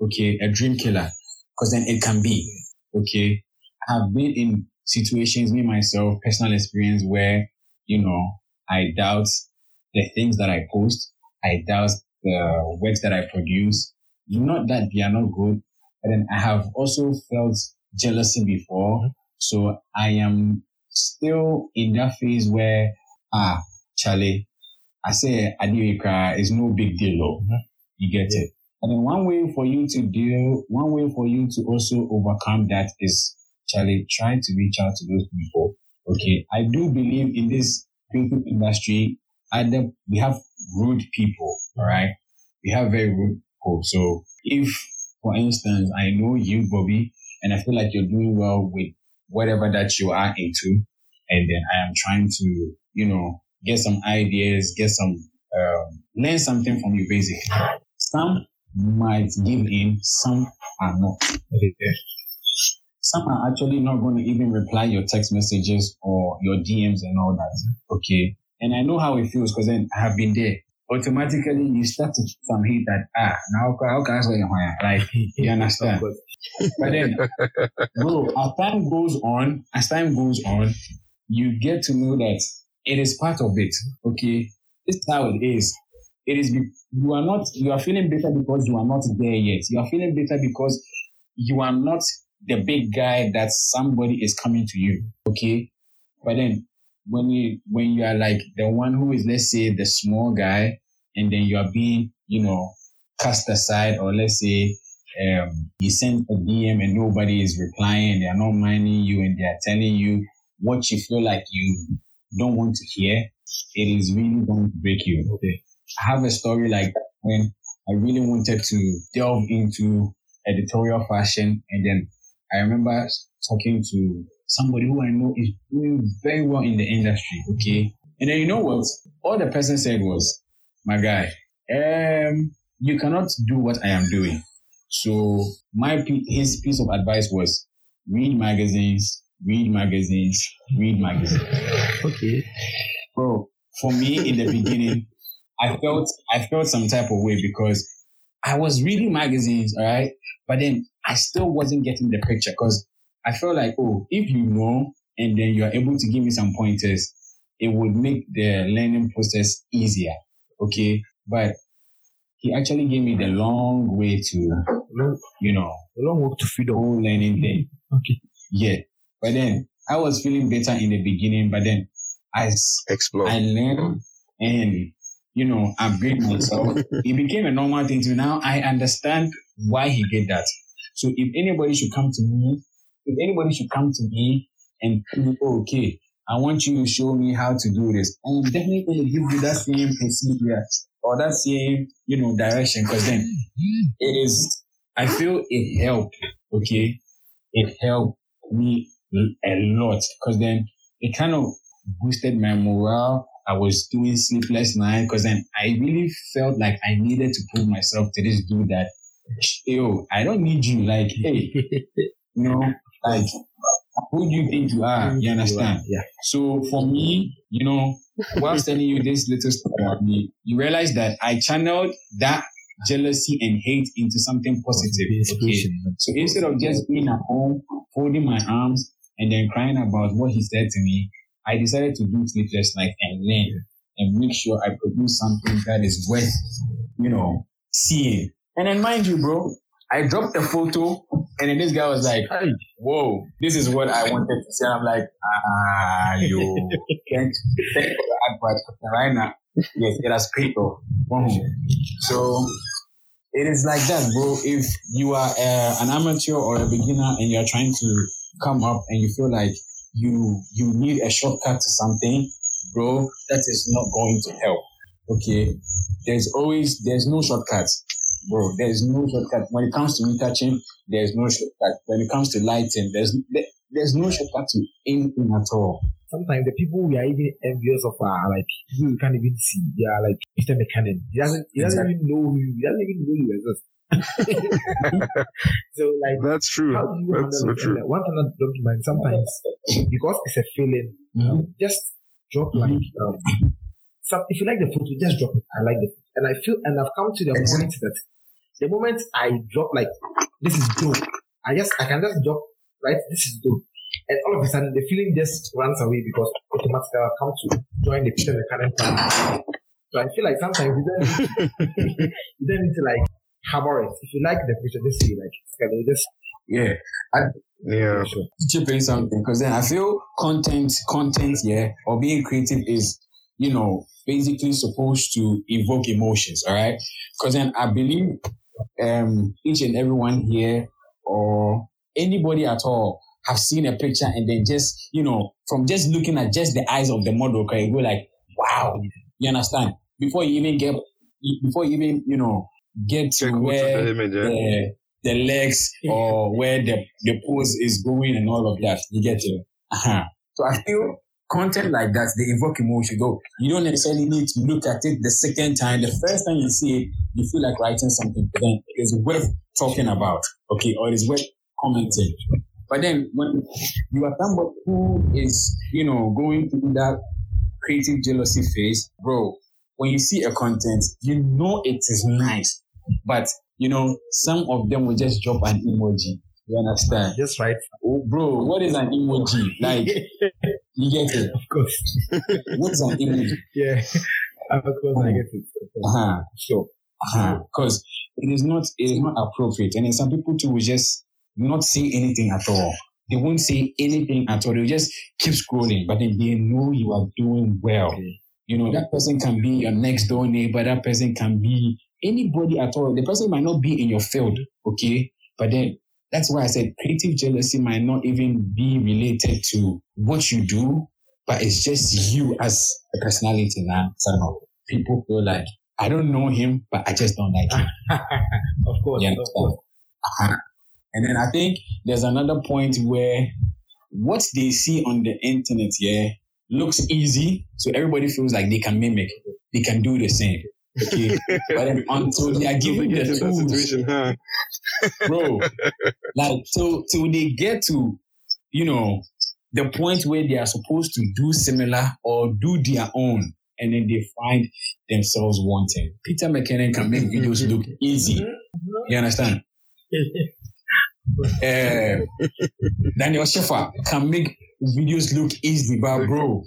Okay, a dream killer, because then it can be. Okay. I've been in situations, me, myself, personal experience where, you know, I doubt the things that I post. I doubt the works that I produce. Not that they are not good, but then I have also felt jealousy before. So I am still in that phase where, ah, Charlie, I say, Adiwika, it's no big deal, though. Mm-hmm. You get it. And then one way for you to deal, one way for you to also overcome that is, Charlie, try to reach out to those people. Okay, I do believe in this creative industry, either we have rude people, all right? We have very rude people. So if, for instance, I know you, Bobby, and I feel like you're doing well with whatever that you are into, and then I am trying to, you know, get some ideas, get some, um, learn something from you, basically. Some might give in, some are not. Okay. Some are actually not going to even reply your text messages or your D Ms and all that. Okay. And I know how it feels, because then I have been there. Automatically, you start to feel some hate that, ah, now how can I say that? Like, you understand? But then, bro, as time goes on, as time goes on, you get to know that it is part of it. Okay. This is how it is. It is, be- you are not, you are feeling bitter because you are not there yet. You are feeling bitter because you are not the big guy that somebody is coming to you, okay? But then when you when you are like the one who is, let's say, the small guy, and then you are being, you know, cast aside, or let's say um, you send a D M and nobody is replying, they are not minding you, and they are telling you what you feel like you don't want to hear, it is really going to break you, okay? I have a story like that when I really wanted to delve into editorial fashion, and then I remember talking to somebody who I know is doing very well in the industry, okay? And then you know what? All the person said was, my guy, um, you cannot do what I am doing. So my his piece of advice was, read magazines, read magazines, read magazines. Okay. Bro, for me in the beginning, I felt I felt some type of way because I was reading magazines, all right? But then I still wasn't getting the picture, because I felt like, oh, if you know, and then you're able to give me some pointers, it would make the learning process easier, okay? But he actually gave me the long way to, you know, the long walk to feed the whole learning thing. Okay. Yeah. But then I was feeling better in the beginning, but then I, Explode. I learned and, you know, upgrade myself. It became a normal thing to me. Now I understand why he did that. So if anybody should come to me, if anybody should come to me and say, okay, I want you to show me how to do this, I'm definitely going to give you that same procedure or that same, you know, direction, because then it is, I feel it helped, okay? It helped me a lot, because then it kind of boosted my morale. I was doing sleepless nights, because then I really felt like I needed to prove myself to this dude that, yo, I don't need you. Like, hey, you know, like, who do you think you are? You understand? Yeah. So for me, you know, whilst telling you this little story about me, you realize that I channeled that jealousy and hate into something positive. Okay. So instead of just being at home, folding my arms and then crying about what he said to me, I decided to do sleepless night and learn and make sure I produce something that is worth, you know, seeing. And then mind you, bro, I dropped a photo, and then this guy was like, whoa, this is what I wanted to say. I'm like, ah, yo, thank you for the advice. Right now, yes, it has paid off. So it is like that, bro. If you are uh, an amateur or a beginner and you're trying to come up and you feel like you you need a shortcut to something, bro, that is not going to help, okay? There's always, there's no shortcuts. Bro, there's no shortcut. When it comes to me touching, there's no shortcut. When it comes to lighting, there's there's no shortcut to anything at all. Sometimes the people we are even envious of are like people you can't even see. They are like Peter McKinnon. He doesn't he doesn't even know who you he doesn't even know you exist. So like that's true. How do you that's so true. One cannot document sometimes because it's a feeling. Mm-hmm. Just drop like um, some, if you like the photo, just drop it. I like the photo. And I feel and I've come to the point that the moment I drop like this is dope, I just I can just drop right. This is dope, and all of a sudden the feeling just runs away because automatically I've come to join the Peter McKinnon family. So I feel like sometimes you don't need to, you don't need to like harbor it. If you like the picture, just see like okay, just yeah, I, yeah. Sure. Chipping something because then I feel content, content, yeah, or being creative is, you know, basically supposed to evoke emotions. All right, because then I believe. Um, each and everyone here or anybody at all have seen a picture and then just, you know, from just looking at just the eyes of the model, okay, you go like, wow, you understand? Before you even get, before you even, you know, get to Check where the, image, yeah. the, the legs or where the, the pose is going and all of that, you get to. Uh-huh. So I feel content like that, they evoke emotion. Go. You don't necessarily need to look at it the second time. The first time you see it, you feel like writing something. But then it is worth talking about, okay, or it is worth commenting. But then when you are somebody who is, you know, going through that creative jealousy phase, bro, when you see a content, you know it is nice. But, you know, some of them will just drop an emoji. You understand? That's right. Oh, bro, what is an emoji? Like, you get it? Of course. What's an emoji? Yeah, of course I get it. Uh-huh. Sure. Uh-huh. Because it is not it is not appropriate. And then some people too will just not say anything at all. They won't say anything at all. They'll just keep scrolling. But then they know you are doing well. Okay. You know, that person can be your next door neighbor. That person can be anybody at all. The person might not be in your field, okay? But then that's why I said creative jealousy might not even be related to what you do, but it's just you as a personality now. So people feel like, I don't know him, but I just don't like him. Of course, yeah, of course. Uh-huh. And then I think there's another point where what they see on the internet, yeah, looks easy, so everybody feels like they can mimic, they can do the same. Okay, but then until they are given the tools, huh? Bro, like till till they get to, you know, the point where they are supposed to do similar or do their own, and then they find themselves wanting. Peter McKinnon can make videos look easy. You understand? uh, Daniel Schiffer can make videos look easy, but bro,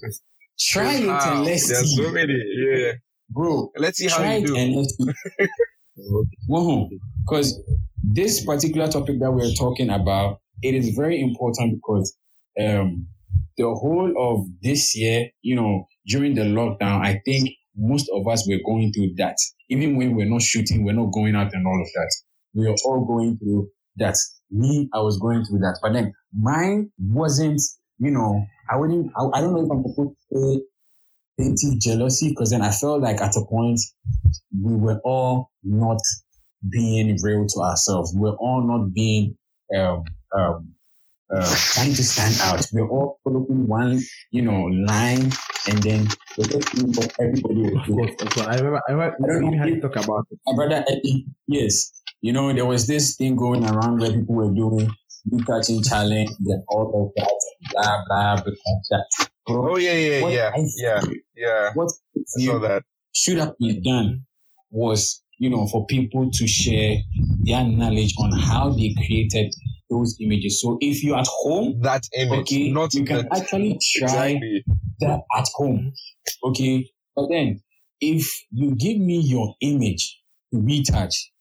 try it and let's see. There's so many, yeah. Bro, let's see how you do. And let's see. Whoa. Because this particular topic that we're talking about, it is very important because um, the whole of this year, you know, during the lockdown, I think most of us were going through that. Even when we're not shooting, we're not going out and all of that. We are all going through that. Me, I was going through that. But then mine wasn't, you know, I wouldn't, I, I don't know if I'm supposed to say painting jealousy, because then I felt like at a point we were all not being real to ourselves. We're all not being um, um, uh, trying to stand out. We're all following one, you know, line, and then what everybody was doing. So I remember, I remember, I don't know how you talk about it. My brother, yes, you know, there was this thing going around where people were doing new catching challenge and all of that, blah blah blah. That. Bro, oh yeah, yeah, yeah, I, yeah, yeah. What you that. should have been done was, you know, for people to share their knowledge on how they created those images. So if you're at home, that image, okay, not you can that. actually try exactly. that at home, okay. But then, if you give me your image to retouch,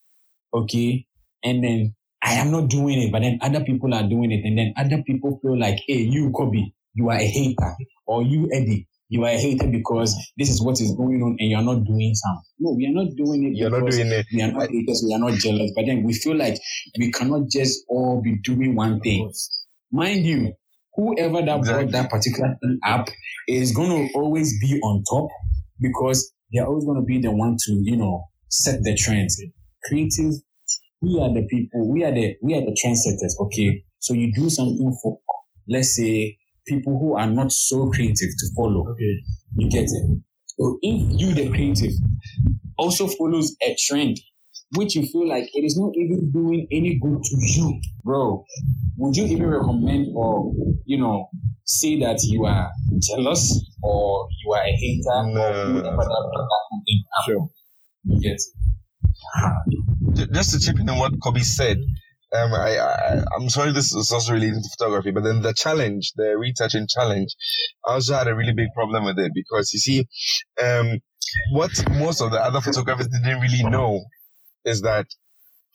okay, and then I am not doing it, but then other people are doing it, and then other people feel like, hey, you Kobe, you are a hater, or you Eddie, you are a hater because this is what is going on and you're not doing something. No, we are not doing it. You're not doing it. We are not haters, we are not jealous. But then we feel like we cannot just all be doing one thing. Mind you, whoever that brought that particular thing up is going to always be on top, because they're always going to be the one to, you know, set the trends. Creative, we are the people, we are the, we are the trendsetters, okay? So you do something for, let's say, people who are not so creative to follow. Okay. You get it? So if you, the creative, also follows a trend, which you feel like it is not even doing any good to you, bro, would you even recommend or, you know, say that you are jealous or you are a hater? No. Or whatever that thing? Sure. You get it? Just to chip in on what Kobe said, Um, I, I, I'm sorry this is also related to photography, but then the challenge, the retouching challenge, I also had a really big problem with it, because you see, um, what most of the other photographers didn't really know is that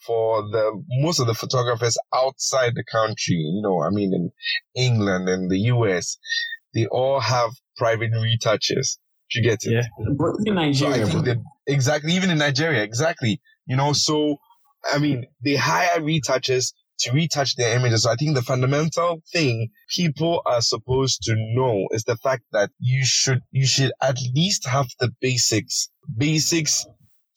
for the most of the photographers outside the country, you know, I mean, in England and the U S, they all have private retouches. Do you get it? Yeah. In Nigeria, so they, exactly. Even in Nigeria, exactly. You know, so. I mean, they hire retouchers to retouch their images. So I think the fundamental thing people are supposed to know is the fact that you should, you should at least have the basics, basics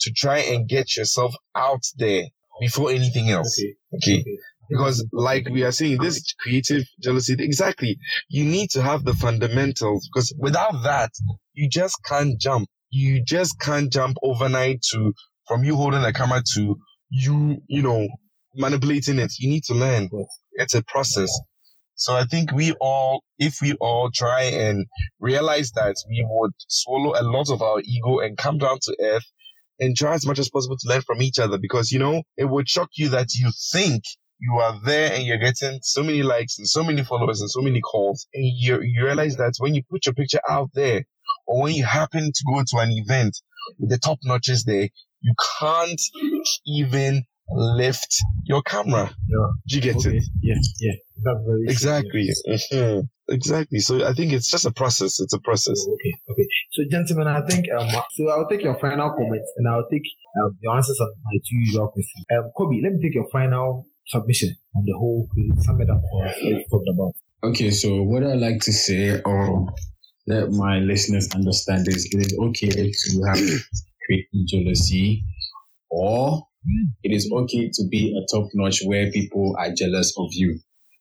to try and get yourself out there before anything else. Okay. Okay. okay. Because like we are saying, this creative jealousy, exactly. You need to have the fundamentals, because without that, you just can't jump. You just can't jump overnight to, from you holding the camera to, you, you know, manipulating it. You need to learn. It's a process. So I think we all, if we all try and realize that, we would swallow a lot of our ego and come down to earth and try as much as possible to learn from each other, because, you know, it would shock you that you think you are there and you're getting so many likes and so many followers and so many calls. And you, you realize that when you put your picture out there, or when you happen to go to an event, the top notch is there, you can't even lift your camera. Yeah. Do you get okay. it? Yeah, yeah. That's very exactly. True, yeah. Mm-hmm. Exactly. So I think it's just a process. It's a process. Oh, okay, okay. So, gentlemen, I think, um, so I'll take your final comments and I'll take um, your answers on my two usual questions. Um, Kobe, let me take your final submission on the whole sum it up for us we've talked about. Okay, so what I like to say, or let my listeners understand, is it is okay to have creating jealousy, or it is okay to be a top notch where people are jealous of you.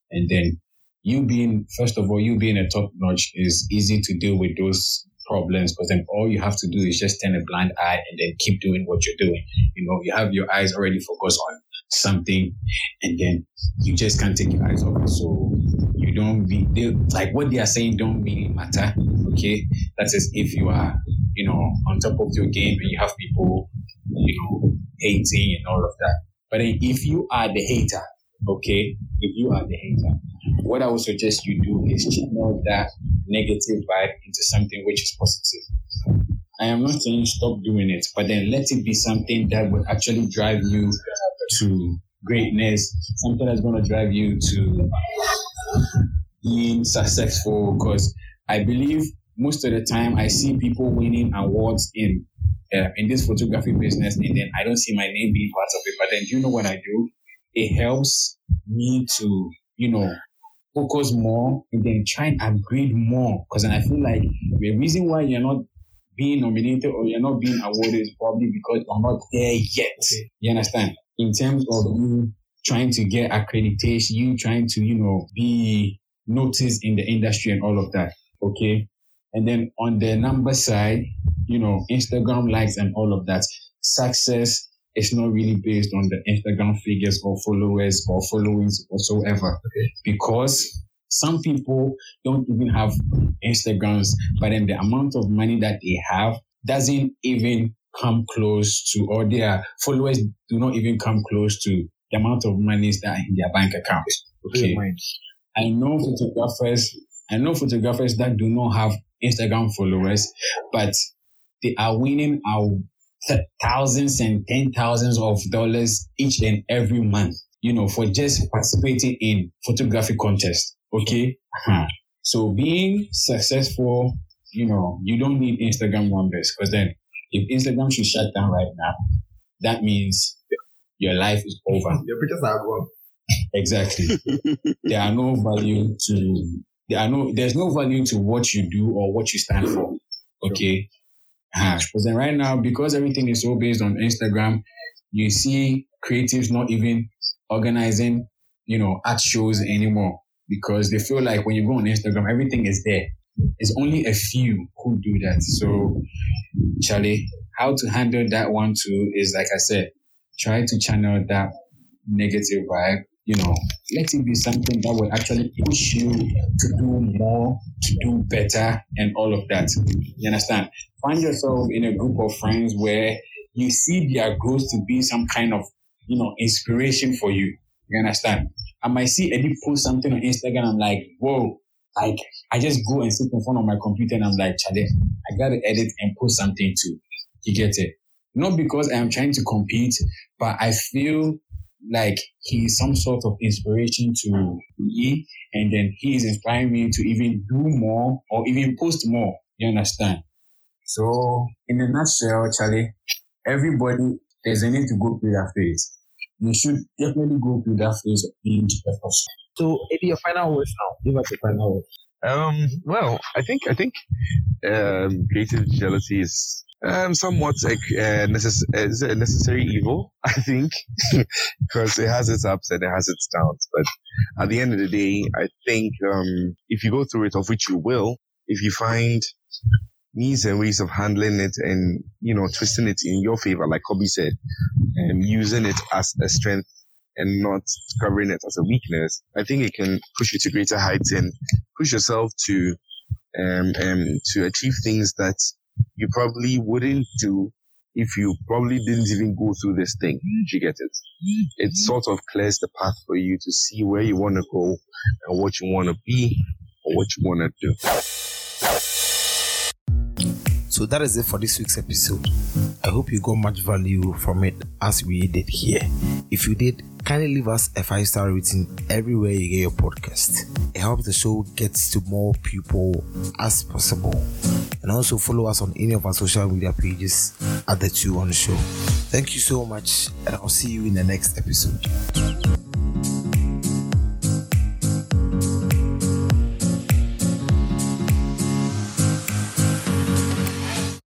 And then you being, first of all, you being a top notch is easy to deal with those problems, because then all you have to do is just turn a blind eye and then keep doing what you're doing. You know, you have your eyes already focused on something, and then you just can't take your eyes off it. So you don't be, they, like what they are saying don't really matter. Okay, that is if you are, you know, on top of your game and you have people, you know, hating and all of that. But then if you are the hater, okay, if you are the hater, what I would suggest you do is channel that negative vibe into something which is positive. I am not saying stop doing it, but then let it be something that would actually drive you to greatness, something that's going to drive you to being successful, because I believe most of the time I see people winning awards in uh, in this photography business, and then I don't see my name being part of it. But then, you know what I do? It helps me to, you know, focus more and then try and upgrade more. Because I feel like the reason why you're not being nominated or you're not being awarded is probably because you're not there yet. Okay. You understand? In terms of you trying to get accreditation, you trying to, you know, be noticed in the industry and all of that. Okay. And then on the number side, you know, Instagram likes and all of that. Success is not really based on the Instagram figures or followers or followings whatsoever. Okay. Because some people don't even have Instagrams, but then the amount of money that they have doesn't even come close to, or their followers do not even come close to the amount of money that are in their bank account. Okay. I know photographers, I know photographers that do not have Instagram followers, but they are winning our th- thousands and ten thousands of dollars each and every month, you know, for just participating in photography contests. Okay. Uh-huh. So being successful, you know, you don't need Instagram numbers, because then if Instagram should shut down right now, that means your life is over. Your pictures are gone. Exactly. There are no value to, there are no, there's no value to what you do or what you stand for. Okay. Uh-huh. Because then right now, because everything is so based on Instagram, you see creatives not even organizing, you know, art shows anymore. Because they feel like when you go on Instagram, everything is there. It's only a few who do that. So, Charlie, how to handle that one too is, like I said, try to channel that negative vibe. You know, let it be something that will actually push you to do more, to do better, and all of that. You understand? Find yourself in a group of friends where you see their growth to be some kind of, you know, inspiration for you. You understand? I might see Eddie post something on Instagram. I'm like, whoa, like I just go and sit in front of my computer and I'm like, Chade, I got to edit and post something too. You get it? Not because I'm trying to compete, but I feel like he's some sort of inspiration to me. And then he's inspiring me to even do more or even post more. You understand? So in a nutshell, Chade, everybody, there's a need to go through that phase. You should definitely go through that phase of being the person. So, Eddie, your final words now. Give us your final words. Um, well, I think I think um, creative jealousy is um, somewhat like uh, necess- is it a necessary evil. I think because it has its ups and it has its downs. But at the end of the day, I think um, if you go through it, of which you will, if you find means and ways of handling it and, you know, twisting it in your favor, like Kobe said, and using it as a strength and not covering it as a weakness, I think it can push you to greater heights and push yourself to um, um to achieve things that you probably wouldn't do if you probably didn't even go through this thing. Did you get it? It sort of clears the path for you to see where you want to go and what you want to be or what you want to do. So that is it for this week's episode. I hope you got much value from it as we did here. If you did, kindly leave us a five-star rating everywhere you get your podcast. It helps the show gets to more people as possible. And also follow us on any of our social media pages at the twenty-one Show. Thank you so much, and I'll see you in the next episode.